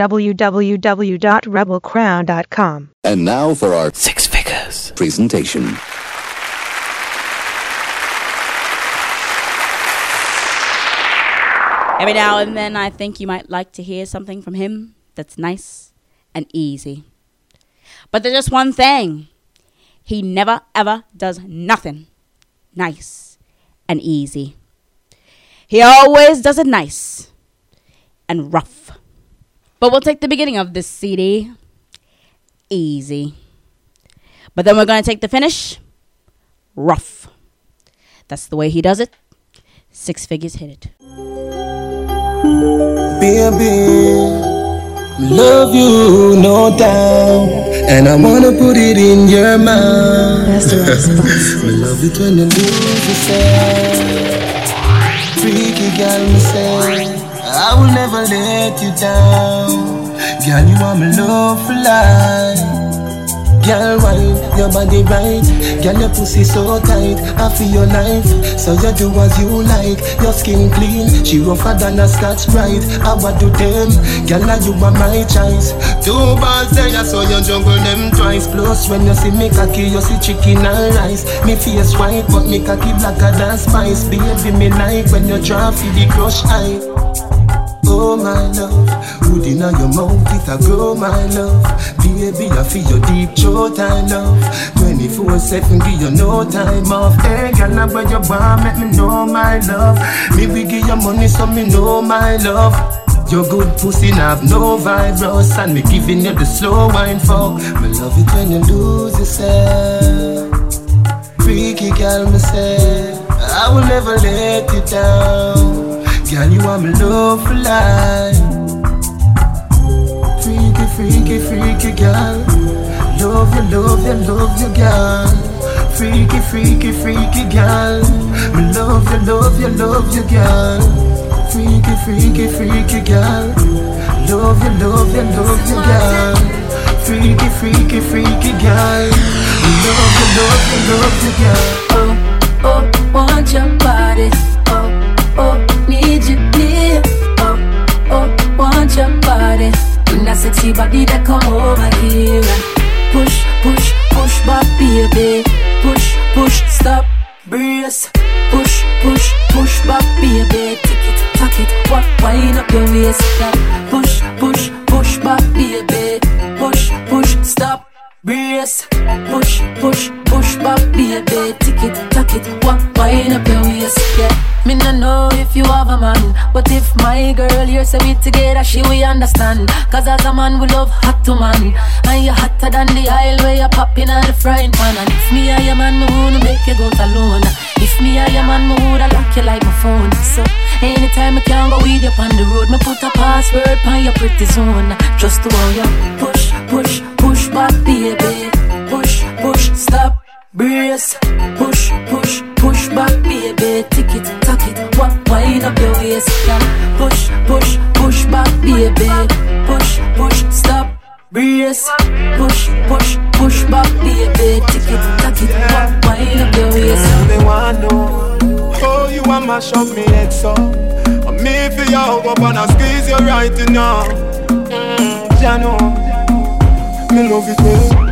www.rebelcrown.com. And now for our Six Figures presentation. Every now and then I think you might like to hear something from him that's nice and easy. But there's just one thing. He never ever does nothing nice and easy. He always does it nice and rough. But we'll take the beginning of this CD, easy. But then we're going to take the finish, rough. That's the way he does it. Six Figures hit it. Baby, love you, no doubt. And I wanna put it in your mouth. That's the response. We love it when you lose yourself. Freaky girl, me say I will never let you down. Girl, you are my love for life. Girl, wife, your body right. Girl, your pussy so tight. I feel your life, so you do as you like. Your skin clean, she rougher than a Scotch Brite. I want to them, girl, you are my choice. Two balls there, I saw you jungle them twice. Plus, when you see me cocky, you see chicken and rice. Me face white, but me cocky blacker than spice. Baby, me like when you draw for the crush eye. Oh my love, wood in your mouth, it'll grow my love. Baby, I feel your deep throat, I love. 24/7, give you no time off. Hey, girl, I wear your bar, make me know my love. Me we give you money, so me know my love. Your good pussy, I have no virus, and me giving you the slow wine fuck. Me love it when you lose yourself. Freaky girl, me say I will never let you down. Girl, you are my love for life. Freaky, freaky, freaky girl. Love you, love you, love you, girl. Freaky, freaky, freaky girl. Me love you, love you, love you, girl. Freaky, freaky, freaky girl. Love you, love you, love you, girl. Freaky, freaky, freaky girl. Love you, love you, love you, girl. Oh, oh, want your body. Oh, oh, need you near. Oh, oh, want your body. In that sexy body that come over here. Push, push, push back, baby. Push, push, stop, brace. Push, push, push back, baby. Tuck it, wind up your waist. Push, push, push back, baby. Push, push, stop, brace. Push, push, push back, baby. Tuck it, wind up your waist. Me no know if you have a man, but if my girl here say we together, she we understand. Cause as a man we love hot to man, and you hotter than the aisle where you pop in the frying pan. And if me and your man, me wanna make you go alone. If me and your man, me woulda lock you like my phone. So anytime I can go with you on the road, me put a password on your pretty zone. Just to how you push, push, push back, baby. Push, push, stop, brace. Push, push, push back, baby. Tick it, tuck it, wind up your waist. Push, push, push back, baby. Push, push, stop, brace. Push, push, push back, baby. Tick it, tuck it, wind up your waist. They want to know how you want mash up me head so. And me feel you hug up and I squeeze you right now. You know, me love it well.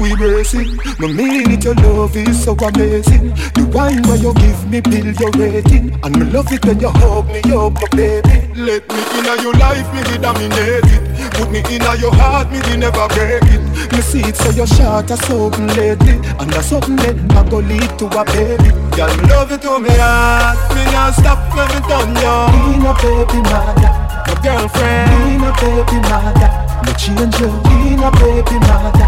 We brace it, no mean it, your love is so amazing. The wine where you give me build your rating. And me love it when you hug me up, oh baby. Let me in your life, me did dominate it. Put me in your heart, me did never break it. Me see it so your shot a something lately. And a something that I go lead to a baby. Girl, me love it to me heart, me not stop when me done ya. Be no baby mother, my girlfriend. Be no baby mother, me change you. Be no baby mother.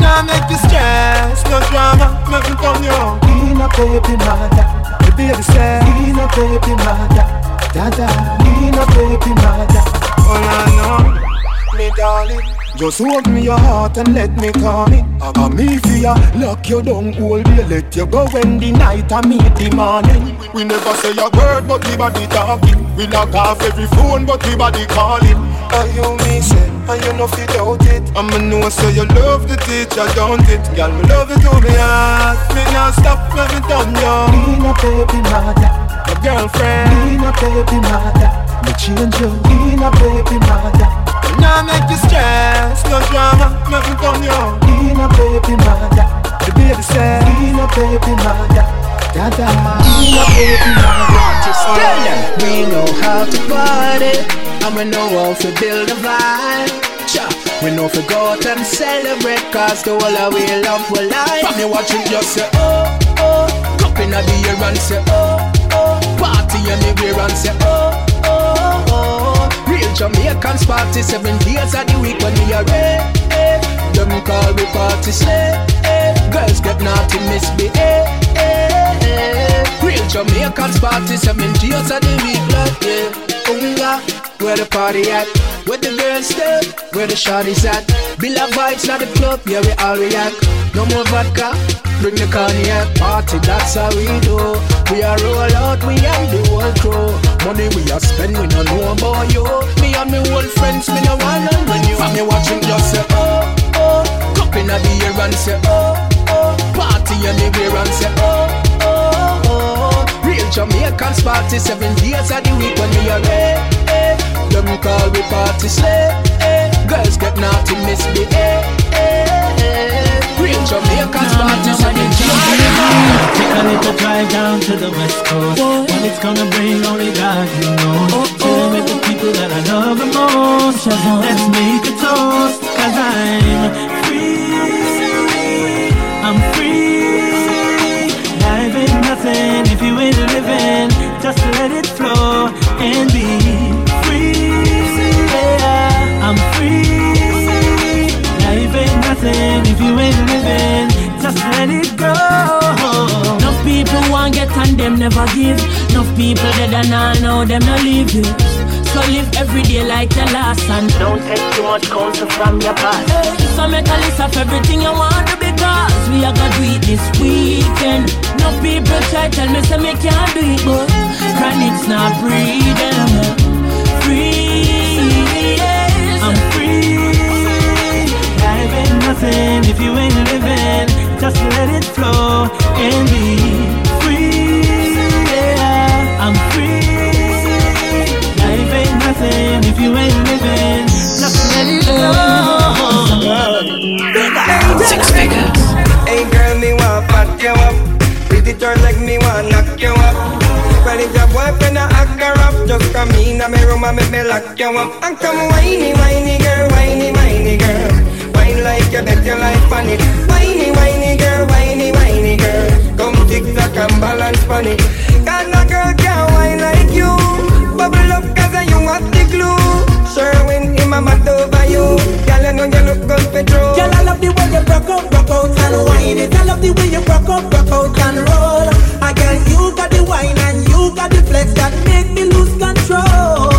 Now make this stress, no drama, nothing from you. In a baby mother, the baby said. In a baby mother, dada. In a baby mother, all I know, me darling. Just hold me your heart and let me come in. I me fear, lock you down all day. Let you go when the night I meet the morning. We never say a word but we body talking. We lock off every phone but we body calling. And you me say, and you know fit out it. And me know say you love the teacher, don't it? Girl, me love it to me heart. Me not stop, let me down you. Be no baby mother, my girlfriend. Be no baby mother, me change you. Be no baby mother. Now make you stress, no drama, nothing from you. Ina baby mother, the baby said. Ina baby mother, dada. Ina baby mother, just tell them. We know how to party, and we know how to build a vibe. We know for God and celebrate, cause the whole of we love will lie. Me watch it just say oh, oh. Cup in the air and say oh, oh. Party in the beer and say oh, oh, oh. Real Jamaicans party 7 days of the week. When we are eh, them call we party slay eh. Girls get naughty misbehave eh, eh, eh. Real Jamaicans party 7 days of the week like yeah. Unga, where the party at? Where the girls stay, where the shawty's at. Be like vibes at the club, yeah we all react. No more vodka, bring the cognac. Party, that's how we do. We are roll out, we and the whole crew. Money we are spend, we don't know about you. Me and me old friends, me no one and when you. Me watching just say oh, oh. Cup in the air and say oh, oh. Party in the beer and say oh, oh, oh. Real Jamaicans party 7 days of the week when we are ready. Them call we party slay eh. Girls get naughty misbehave eh, eh, eh. Real Jamaicans parties and enjoy. Taking it to drive down to the west coast. What it's gonna bring only God you know. Chilling with the people that I love the most. Let's make a toast, cause I'm free. I'm free. Life ain't nothing if you ain't living. Just let it flow and be. I'm free. Life ain't nothing if you ain't living. Just let it go. Enough people want get and them never give. Enough people dead and I know them no leave you. So live every day like the last and don't take too much counsel from your past. Hey, so make a list of everything you want to be because we are gonna do it this weekend. Enough people try tell me so me can't do it but chronic's not breathing. I'm free. I'm free. Life ain't nothing if you ain't living. Just let it flow and be free. Yeah. I'm free. Life ain't nothing if you ain't living. Just let it flow. 6 figures. Hey girl, me wanna pat you up. Pretty turn like me wanna knock you up. But if your boyfriend a hacker up, just come in my room and make me lock you up. And come whiny, whiny girl, whiny, whiny girl. Whine like you bet your life on it. Whiny, whiny girl, whiny, whiny girl. Come tick-tock and balance on it. Cause no girl can whine like you. Bubble up cause you want the glue. Sherwin, him a mat over you. Girl, I know you look good petrol. Girl, I love the way you rock out and whine it. I love the way you rock out and roll. I girl, you got the whine and you got the flex that make me lose control.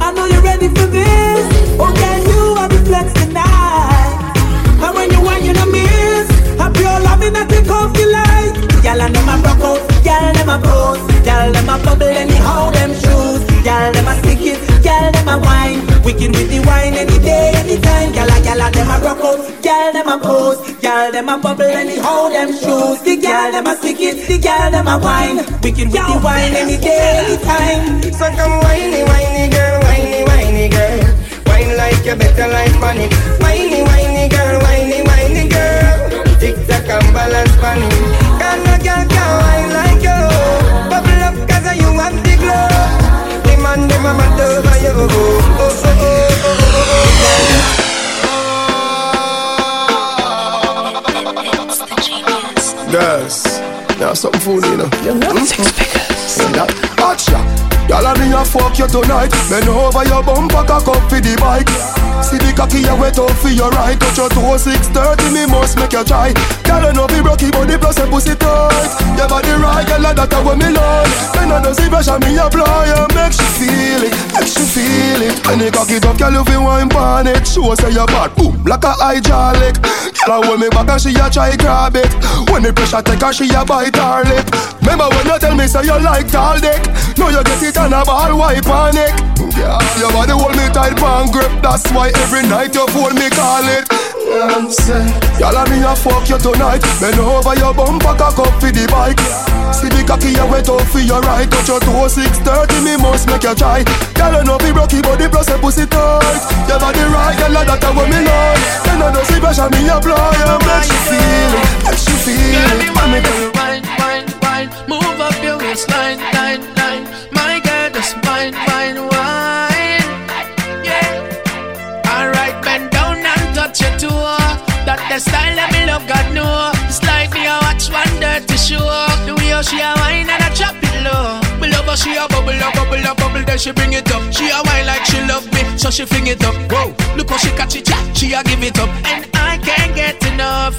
I know you're ready for this. Oh girl, you are the flex tonight. And when you want, you don't miss. I pure love in that take off the light. Y'all are them a broke out, y'all them a pose. Y'all them a bubble anyhow them shoes. Y'all them a stick it, y'all them a wine. Wicked with the wine any day, anytime. Y'all are them a broke out, y'all them a pose. Y'all them a bubble anyhow them shoes. The y'all them a stick it, the y'all them a wine. Wicked with the wine any day, anytime. So come whiny, whiny girl, whiny, whiny girl. Wine like you better life on it. Whiny, whiny girl, whiny, whiny girl. Tick-tock and balance on it. Cause no girl can wine like you. Bubble up cause you have the glow. The man, the mama, the fire, oh, oh, oh, oh, oh, oh, oh. Girls, there's something funny, you know. You're not 6 figures. You're not gotcha. Y'all are in a fuck you tonight. Bend over your bumper, cock up for the bike. See the cocky you wet up for your right. Cut your toe 6:30, me must make you try. Girl, you know be rocky body plus a pussy tight. Your body right, girl, that's what me love. When I don't see pressure, me apply. And make you feel it, make you feel it. When you cock it up, girl, you feel wine panic. Show say your bad, boom, like a hydraulic. Girl, I hold me back and she a try grab it. When the pressure take her, she a bite her lip. Remember when you tell me say you like tall dick. Now you get it and a ball wipe her neck. Yeah, your body hold me tight and grip. That's why every night you fool me call it. Y'all and me a fuck you tonight. Bend over your bumper, cock up for the bike. See the cocky you wet up for your right. Touch your toe, 6:30, me must make you try. Y'all and be rocky, body plus a pussy tight. You have the right, y'all and that a what me like. Then I don't see pressure, me apply. And makes you feel, makes you feel. Girl, me do wine. Move up your waistline, line. My girl, just wine. The style that me love, God know. It's like me a watch one dirty show. The way how she a wine and a chop it low. Me love her, she a bubble up, then she bring it up. She a wine like she love me, so she fling it up. Whoa, look how she catch it, she a give it up. And I can't get enough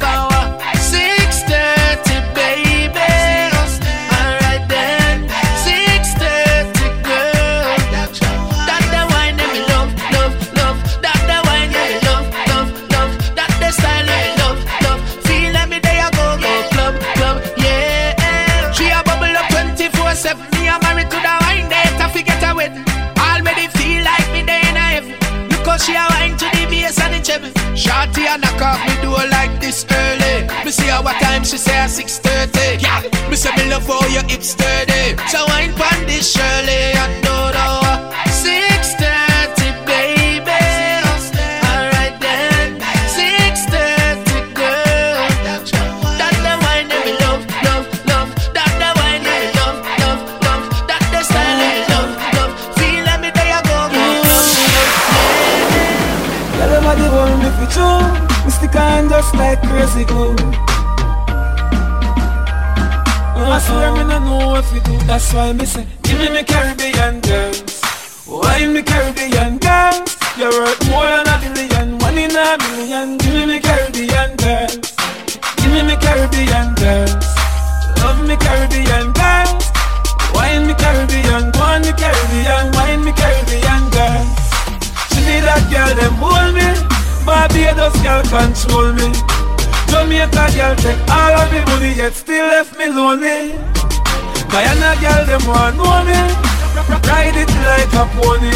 hour. 6:30, baby. Alright then, 6:30, girl. That the wine that me love. That the wine that me love. That the style I love. Feel like me day I go club, yeah. She a bubble up 24/7. Me a married to the wine day, I forget a wedding. Already feel like me day in a heaven. Look how she a wine to the bass and the treble. Shorty a knock off me door like this early. Me see her what time, she say 6:30. Yeah, me say me love how your hips sturdy. So wine pon this Shirley, I know the hour. 6:30, baby. Alright then, 6:30, girl. That the wine that me love. That the wine that me love. That the style that me love. Feel like me day I go. Tell 'em I did one if it's true. We stick on just like crazy glue. I swear me no know if we do. That's why me say, give me Caribbean girls. Why me Caribbean girls? You're worth more than $1 billion, one in $1 million. Give me Caribbean girls. Give me Caribbean girls. Love me Caribbean girls. Why me Caribbean? Go on me Caribbean. Why me Caribbean girls? She need that girl, them hold me. Barbados girl control me. Jamaica girl take all of me money, yet still left me lonely. Guyana girl, them want know me. Ride it like a pony.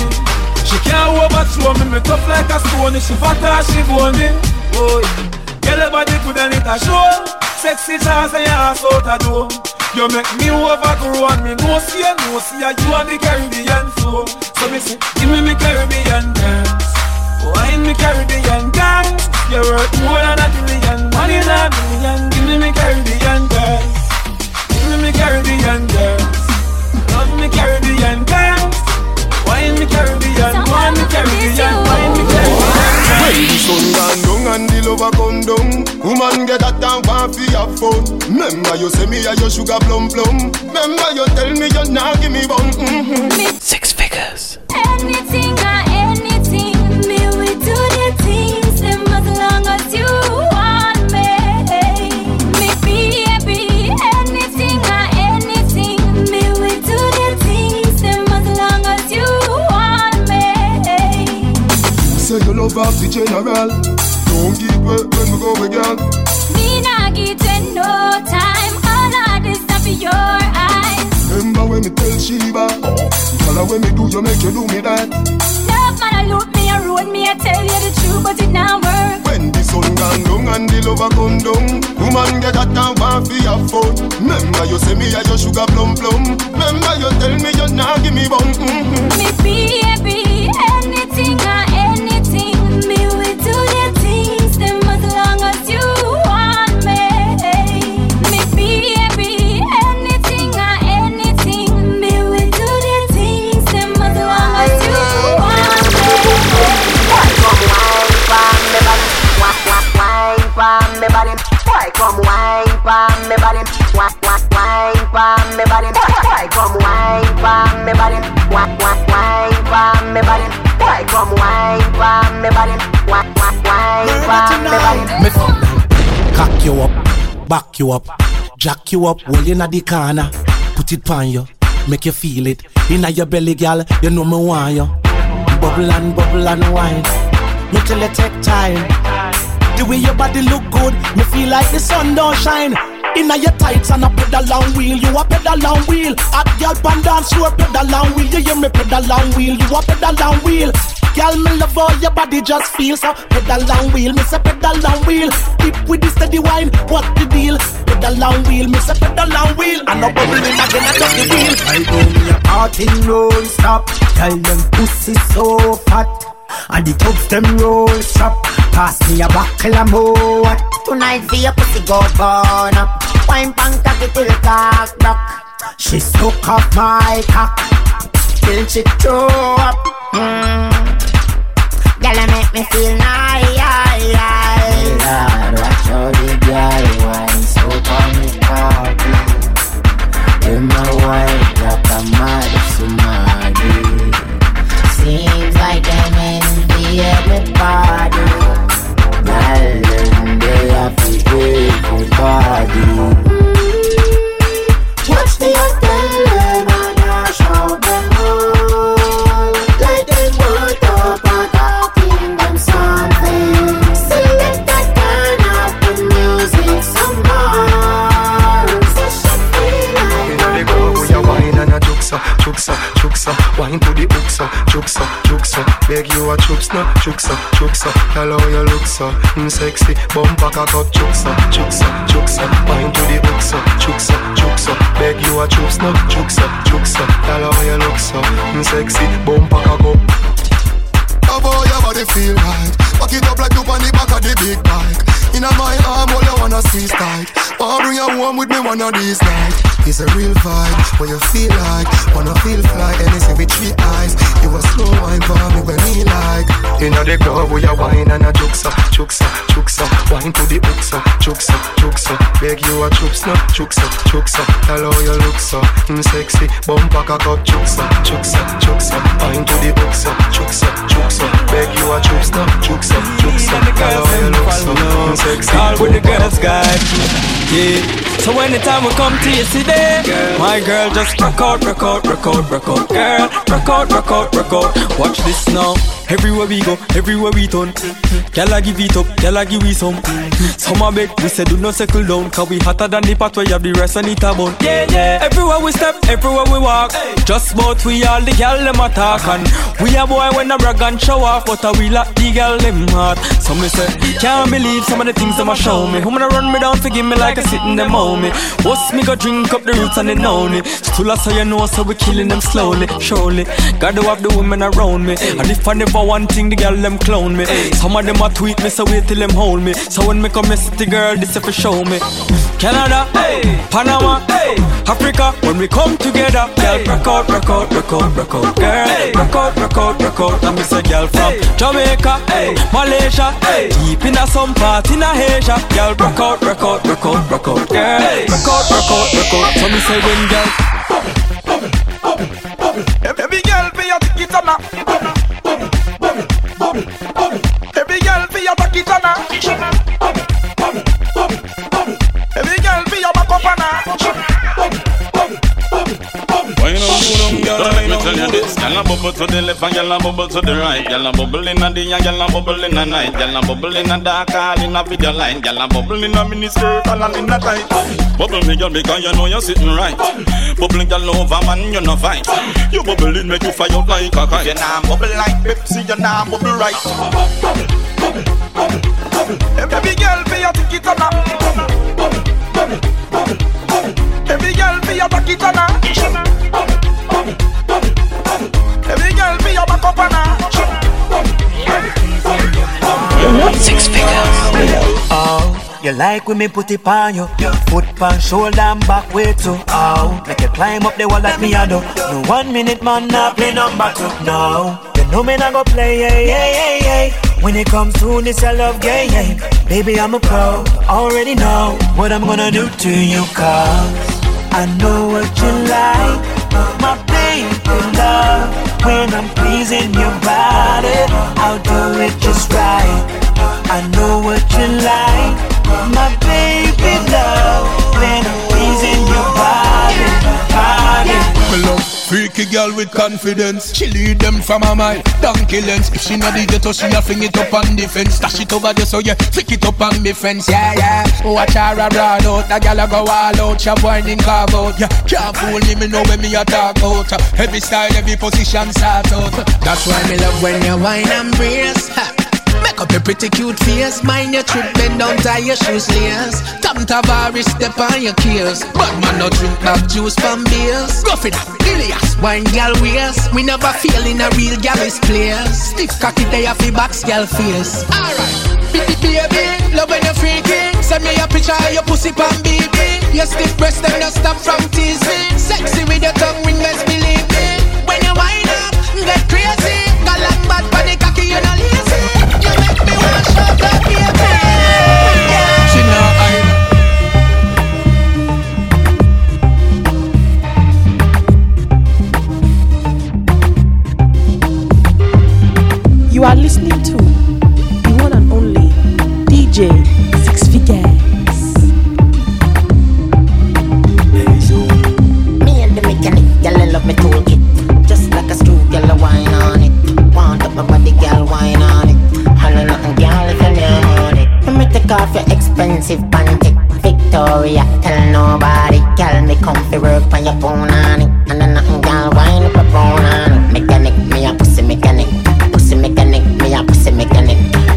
She can't overthrow me, me tough like a stone. She fatter, she bony. Oh, yeah. Girl, body good and it a show. Sexy chance and your ass out a door. You make me overgrow and me no see ya. You are the Caribbean flow. So me say, give me Caribbean dance. Why me Caribbean dance? You're worth more than $1 billion, one in $1 million. Give me Caribbean girls. Give me Caribbean girls. Love me Caribbean girls. Why me Caribbean? Why me Caribbean? Why me Caribbean? When the sun gone down and the lover come down, woman get that down and feel your phone. Remember you say me a your sugar plum. Remember you tell me you now give me one. Mm-hmm. 6 figures. Anything I anything, me we do the things them as long as you want me. Make me happy. Anything I anything, me we do the things them as long as you want me. Say you love off the general. Don't give up when we go again. Me not give you no time. All of this stuff in your eyes. Remember when me tell Sheba, tell her when me do you make you do me that. Man, I loop me, I ruin me, I tell you the truth, but it now work. When the sun gone down and the lover come down, woman get that down and feel your phone. Remember you say me a your sugar plum. Remember you tell me you now give me one. Mm-hmm. Me baby, anything or anything, me will do the things them as long as you want me. Me baby, anything or anything, me will do the things them as long as you want me. Wine me body, why come wine pon me body? Wine pon me body, why come wine pon me body? Wine pon me body, why come wine pon me body? Wine pon me body. Me cock you up, back you up, jack you up, hold you inna the corner, put it pon you, make you feel it inna your belly, girl. You know me want you, bubble and wine, you till you take time. The way your body look good, me feel like the sun don't shine. Inna your tights and a pedal on wheel, you a pedal on wheel. At y'all pan dance, you a pedal on wheel. You hear me pedal on wheel, you a pedal on wheel. Girl, me love all your body just feel so. Pedal and wheel, me say pedal and wheel. Dip with the steady wine, what the deal? Pedal and wheel, me say pedal and wheel. And no bubble in again, I just the wheel. I owe me a party non-stop. Tell them pussy so fat. And the tubs them roll strap. Pass me a buckle and more. Tonight for your pussy go burn up. Wine punk cocky till cock knock. She stuck off my cock till she throw up. Girl, make me feel nice. Lord, watch how the girl wine so on me cocky. Them a wine like a mad somebody. Seems like them envy every body. Girl, them they have to pay for body. Watch the hotel, man, I show them all. Let them work up and I'll give them something. Select that turn up the music some more. Such a thing I love. They go with your wine and a juxer, juxer, juxer. Wine to the uxer, juxer, juxer. Beg you a chups, no, juxer, juxer. Tell how you look so, sexy. Bump back a cup, juxer, juxer, juxer. Wine to the uxer, juxer, juxer. Beg you a chups, no, chuksa, chuksa. Tell how you look so, sexy, bum pack a cup. How about your body feel right? Pack it up like you on the back of the big bike. In my arm, all you wanna squeeze tight. Wanna bring you home with me one of these nights. It's a real vibe, what you feel like. Wanna feel fly, anything with three eyes. You a slow wine for me when me like. You know the club with your wine and a chuksa, chuksa, chuksa. Wine to the uksa, chuksa, chuksa. Beg you a chups, no, chuksa, chuksa. Tell how you look so, sexy. Bump back a cup, chuksa, chuksa, chuksa. Wine to the uksa, chuksa, chuksa. Beg you a chups, no, chuksa, chuksa. Tell how you look so, sexy. All with the girls, guys. Yeah. So anytime we come to you today, girl, my girl just rock out, rock out, rock out, rock out. Girl, rock out, rock out, rock out. Watch this now. Everywhere we go, everywhere we turn. Girl, I give it up, girl, I give it some. Some are big, we say do not settle down. Cause we hotter than the pathway of the rest and it a bun. Yeah, yeah. Everywhere we step, everywhere we walk. Just bout we all the girl them attack. And we a boy when a brag and show off. But we lock the girl them hard. Some me say, can't believe some of the things them a show me. Who wanna run me down to give me like a sitting them out. What's me go drink up the roots and they know me. Still I say you know so we killing them slowly, surely. Gotta have the women around me. And if I never one thing the girl them clown me. Some of them a tweet me so wait till them hold me. So when me come miss the girl this if you show me. Canada, Panama, Africa, when we come together. Girl, rock out, rock out, rock out, rock out. Girl, rock out, rock out, rock out. And me say girl from Jamaica, Malaysia, deep in a some part in a Asia. Girl, rock out, rock out, rock out, rock out. Girl, record, record, record. So me say when girl bubble, bubble, bubble, bubble. Every girl be a ticket on a bubble, bubble, bubble, bubble. Every girl be a ticket on a bubble, bubble, bubble, bubble. Every girl be a back up on a bubble, bubble, bubble, bubble. Why you don't go down, girl? Let me tell you this. Girl a bubble to the left and girl a bubble to the right. Girl a bubble in a day and girl a bubble in a night. Girl a bubble in a dark hall in a video line. Girl a bubble in a miniskirt all in a tight. Bubble me girl because you know you're sitting right. Bubble girl over man you no fight. You bubble in make you fire out like a kite. You nah bubble like Pepsi, you nah bubble right. Bubble, bubble, bubble, bubble. Every girl be a ticket on a bubble, bubble, bubble, bubble. Every girl be a ticket on a bubble, bubble, bubble, bubble. Every girl be a back up on a six figures. Oh. You like when me put it on you, yeah. Foot pan, shoulder and back way too. Ow, make you climb up the wall like me I do. No 1 minute man not play number two. No, you know me not go play, yeah, yeah, yeah, yeah. When it comes to this I love game, yeah. Baby I'm a pro, already know what I'm gonna do to you. Cause I know what you like, my baby love. When I'm pleasing your body, I'll do it just right. I know what you like, my baby love, when I'm pleasing your body, body. My love, freaky girl. girl with confidence. She lead them from her mind, donkey lens. If she not the ghetto, she a fling it up on the fence. Stash it over there, so yeah, flick it up on me fence. Yeah, yeah, watch her a broad out. That girl a go all out, she a whining carve out. Yeah, can't fool me, me know when me a talk out. Every style, every position start out. That's why me love when you whine and brace. Make up your pretty cute face. Mind your trip, bend down, tie your shoes lace. Tom Tavares, step on your keels. But man, no drink back juice from beers. Go for that, Ilias, wine gal waist. We never feel in a real gal's place. Stiff cocky day off the box gal face. Alright, baby, love when you're freaking. Send me your picture of your pussy pan BB. Your stiff breast and no stop from teasing. Sexy with your tongue ring, let's believe me. When you wind up, get crazy. Got long bad panic cocky, you know lazy. You make me wanna shout that baby. She know I know. You are listening to the one and only DJ Six Figures. Me and the mechanic, y'all love me toolkit. Just like a screw, y'all wine on it. Want up my body, y'all wine on it. Holla nothing, y'all if you name on it. Let me take off your expensive panty. Victoria, tell nobody. Y'all me come for work on your phone on it. Holla nothing, y'all wine up your phone on it. Mechanic, me a pussy mechanic.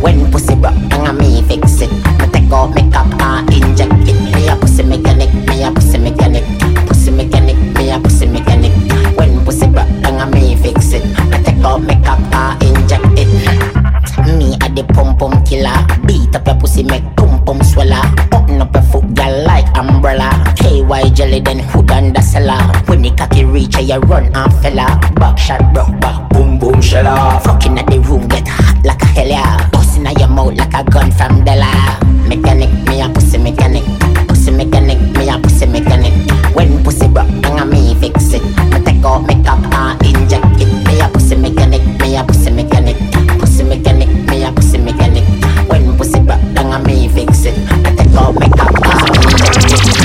When pussy broke, I'm me fix it. I take off makeup, I inject it. Me a pussy mechanic, me a pussy mechanic. Pussy mechanic, me a pussy mechanic. When pussy broke, I'm me fix it. I take off makeup, I inject it. Me a the pom pom killer. Beat up your pussy, make pom pom swallow. Open up your foot, girl, like umbrella. KY jelly, then hood and the cellar. When the cocky reach, you run and fella. Back shot, broke back, boom boom shella. Fucking at the room, get hot like a hell yeah. Now your mouth like a gun from Della. Mechanic, me a pussy mechanic. Pussy mechanic, me a pussy mechanic. When pussy broke, I'm me fix it. I take off makeup, I inject it. Me a pussy mechanic, me a pussy mechanic. Pussy mechanic, me a pussy mechanic. When pussy broke, I'm me fix it. I take off makeup, I inject it.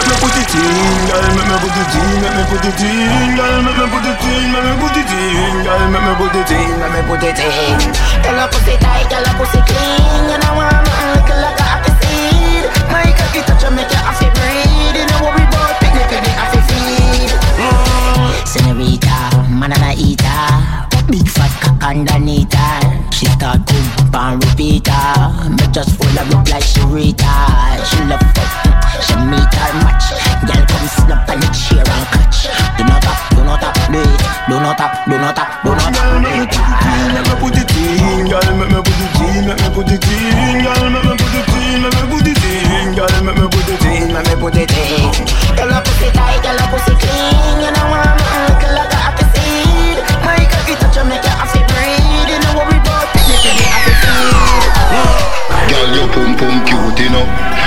Let me put it in, girl. Let me put it in, let me put it in, girl. Let me put it in, let me put it in, girl. Let me put it in, let me put it in. Girl, I pussy tight, girl, I pussy clean. You know I'm looking like a happy seed. My cocky touch and make you happy breed. You know what we both pick, make you happy feed. Senorita, man and I eat her. Big fat cock underneath her. She start cook and repeat her. Me just full of look like she read her. She love fuck, she meet her match. Girl, come snap and let's share and catch. Do not up, do it. Do not up, do not up, do not up. Let me put it in, girl. Let me put it in, let me put it in, girl. Let me put it in, let me put it in, girl. Let me put it in, let me put it in. Girl, I pussy tight, girl, I pussy clean. You know I'm looking like a happy seed. My cocky touch and make you happy breed. You know what we both think, make you happy feed. Girl, your pum pum cute, you know.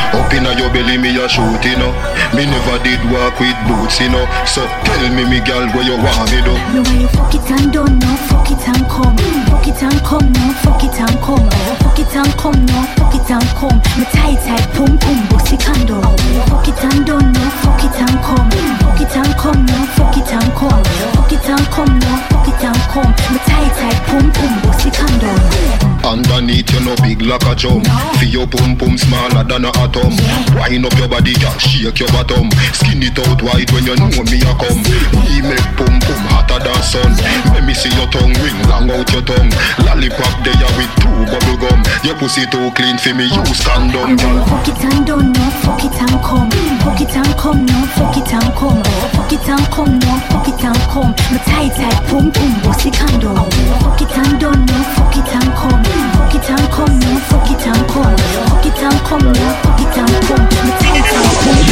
Up inna your belly, me a shoot, you know. Me never did walk with boots, you know. So tell me, me girl, what you want me do? No, when you fuck it and don't know, fuck it and come. Fuck it and come, no, fuck it and come. Fuck it and come, no, fuck it and come. Me tight, tight, pum pum, bossy candle. Fuck it and don't know, fuck it and come. Fuck it and come, no, fuck it and come. Fuck it and come, no, fuck it and come. Me tight, tight, pum pum, bossy candle. Underneath you no big like a chum. Feel your pum pum smaller than a atom. Wind up your body, girl, shake your bottom. Skin it out wide when you know me a come. We make pum pum hotter than sun. Let me see your tongue ring long out your tongue. Lollipop there with two bubble gum. Your pussy too clean for me, you stand on. Fuck it and don't know, fuck it and come. Fuck it and come, no, fuck it and come. Fuck it and come, no, fuck it and come. My tight tight pum pum, bossy candle. Fuck it and don't know, fuck it and come. Fuck it and come, no, fuck it and come. Fuck it and come, no, fuck it and come.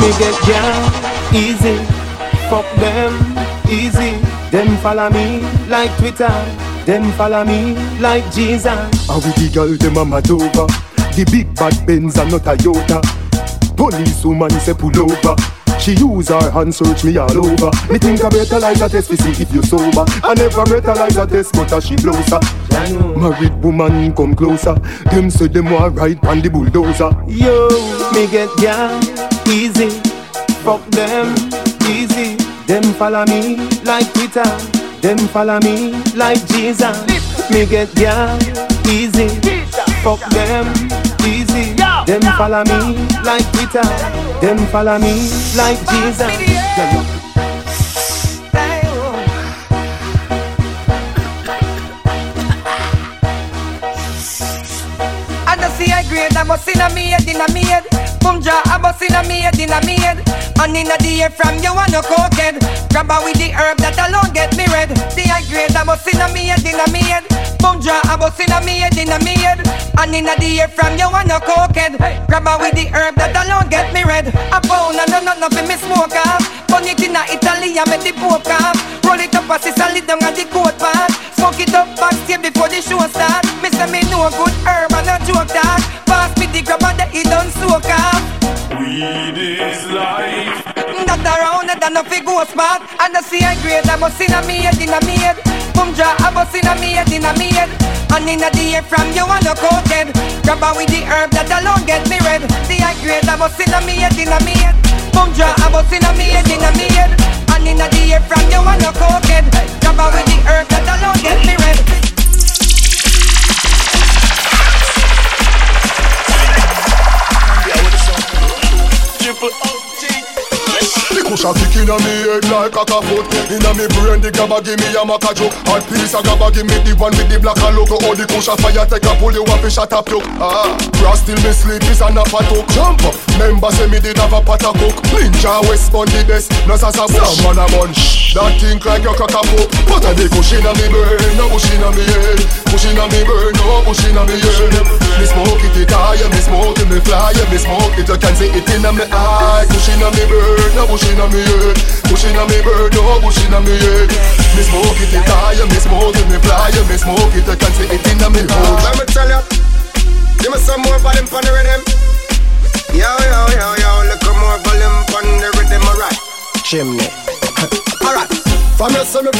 Me get down, easy. Fuck them, easy. Them follow me like Twitter. Them follow me like Jesus. I with the girl, them a mad over. The big bad Benz and not a Toyota. Police woman say pull over. She use her hand search me all over. Me think I better like a test to see if you sober. I never better like a test but she blows up. Married woman come closer. Them say them want ride on the bulldozer. Yo, me get down, easy. Fuck them, easy. Them follow me like Peter. Them follow me like Jesus. Me get girl easy. Fuck them easy. Them follow me like Peter. Them follow me like Jesus. I bust in a maid, in a maid. Boom jaw, I bust in a maid, in a maid. And in the air from you and no cokehead. Grab her with the herb that alone get me red. The high grade, I bust in a maid, in a maid. Boom jaw, I bust in a maid, in a maid. And in the air from you and no cokehead. Grab her with the herb that alone get me red. A pound and no nothing for me smoke off. Put it in a Italy and make the poke off. Roll it up and sit a little and the coat pass. Smoke it up backstage before the show start. Me say me no good herb and no joke talk. It don't soak up. Weed is life. Not around it and nothing goes smart. And I see a grade, I must in a maid, in a maid. Boom jaw, I must in a maid, in a maid. And in the air from you and no coated. Grab her with the herb that alone get me red. See a grade, I must in a maid, in a maid. Boom jaw, I must in a maid, in a maid. And in the air from you and no coated. Grab her with the herb that alone get me red. The cushion stick inna me head like a foot. Inna me brain the gabba give me a maca joke. Hot piece a gabba give me the one with the black and logo. All the cushion fire take a pull you up fish at a pluck. Ah, grass still me sleep is an apple talk. Jump up, member say me did have a pot of coke. Ninja West on the best, no sasa bush. Man a munch, that think like your crack a poke. But the cushion inna me brain, no bush inna me head. Cushion inna me brain, no bush inna me head. Me smoke it, it high, me smoke it, me fly. Me smoke it, you can see it inna me eye. Cushion inna me brain. No bush inna me head, bush inna me bird, no bush inna me head. Me smoke it, it high, me smoke it, me fly. Me smoke it, I can see it inna me head. Let me tell ya, give me some more volume pon the rhythm. Yo, yo, yo, yo, look more volume pon the rhythm, alright. Chimney. Alright. From your silly,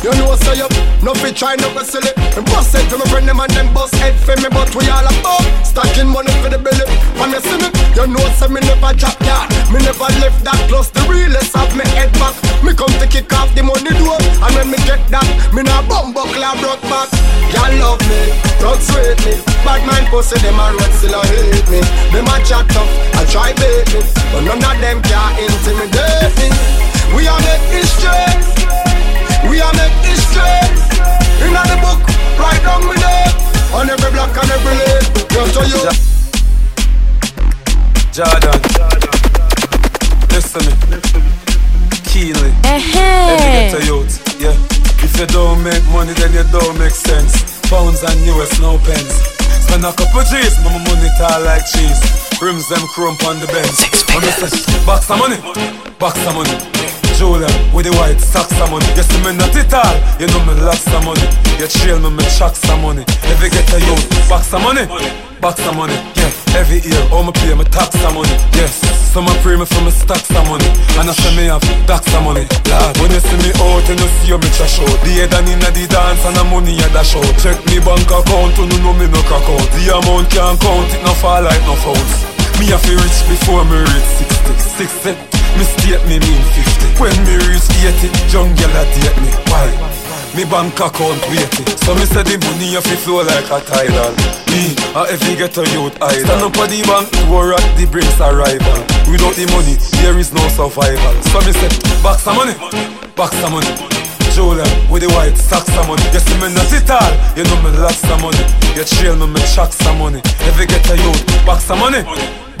you know what's up. Nothing trying to be silly. And bust it to my friend them and them bust head for me, but we all about stacking money for the belly. From your silly, you know what's up. Me never drop that, me never left that. Lost the realest of me head back. Me come to kick off the money door, and when me get that, me na bumbo clap brought back. Y'all love me, don't sweat me. Bad man pussy them and rot still a hate me. Them a chat tough, I try bait me, but none of them can intimidate me. We are make history. We are make history. In the book, right on my name. On every block and every lane. Just to you Jordan. Listen to me Keely. Hey. Every youth, yeah. If you don't make money, then you don't make sense. Pounds and US, no pence. Spend a couple G's, my money tall like cheese. Rims them crump on the bench. Box of money, box of money. With the white socks and money. You see me not it all, you know me lock some money. You trail me, me shock some money. Every get a youth, box some money. Box some money, yeah. Every year, all my pay, me tax some money. Yes, some I pray me for me stock some money. And I say me have tax some money. Lord, when you see me out, you know see me trash out. The head and inna the dance and the money I dash out. Check me bank account, you know me no crack out. The amount can't count, it no fall like no phones. Me have to rich before me reach 60, 60. Me state me mean 50. When me reach 80, young girl a date me. Why? Me bank account waiting. So me say the money a fi flow like a tidal. Me a every ghetto youth idol. Stand up at the bank, war at the brink's arrival. Without the money, there is no survival. So me say, box of money, box of money. Jolene with the white socks of money. You see me not it all, you know me lock some money. You trail me, me shock some money. Every ghetto youth, box of money.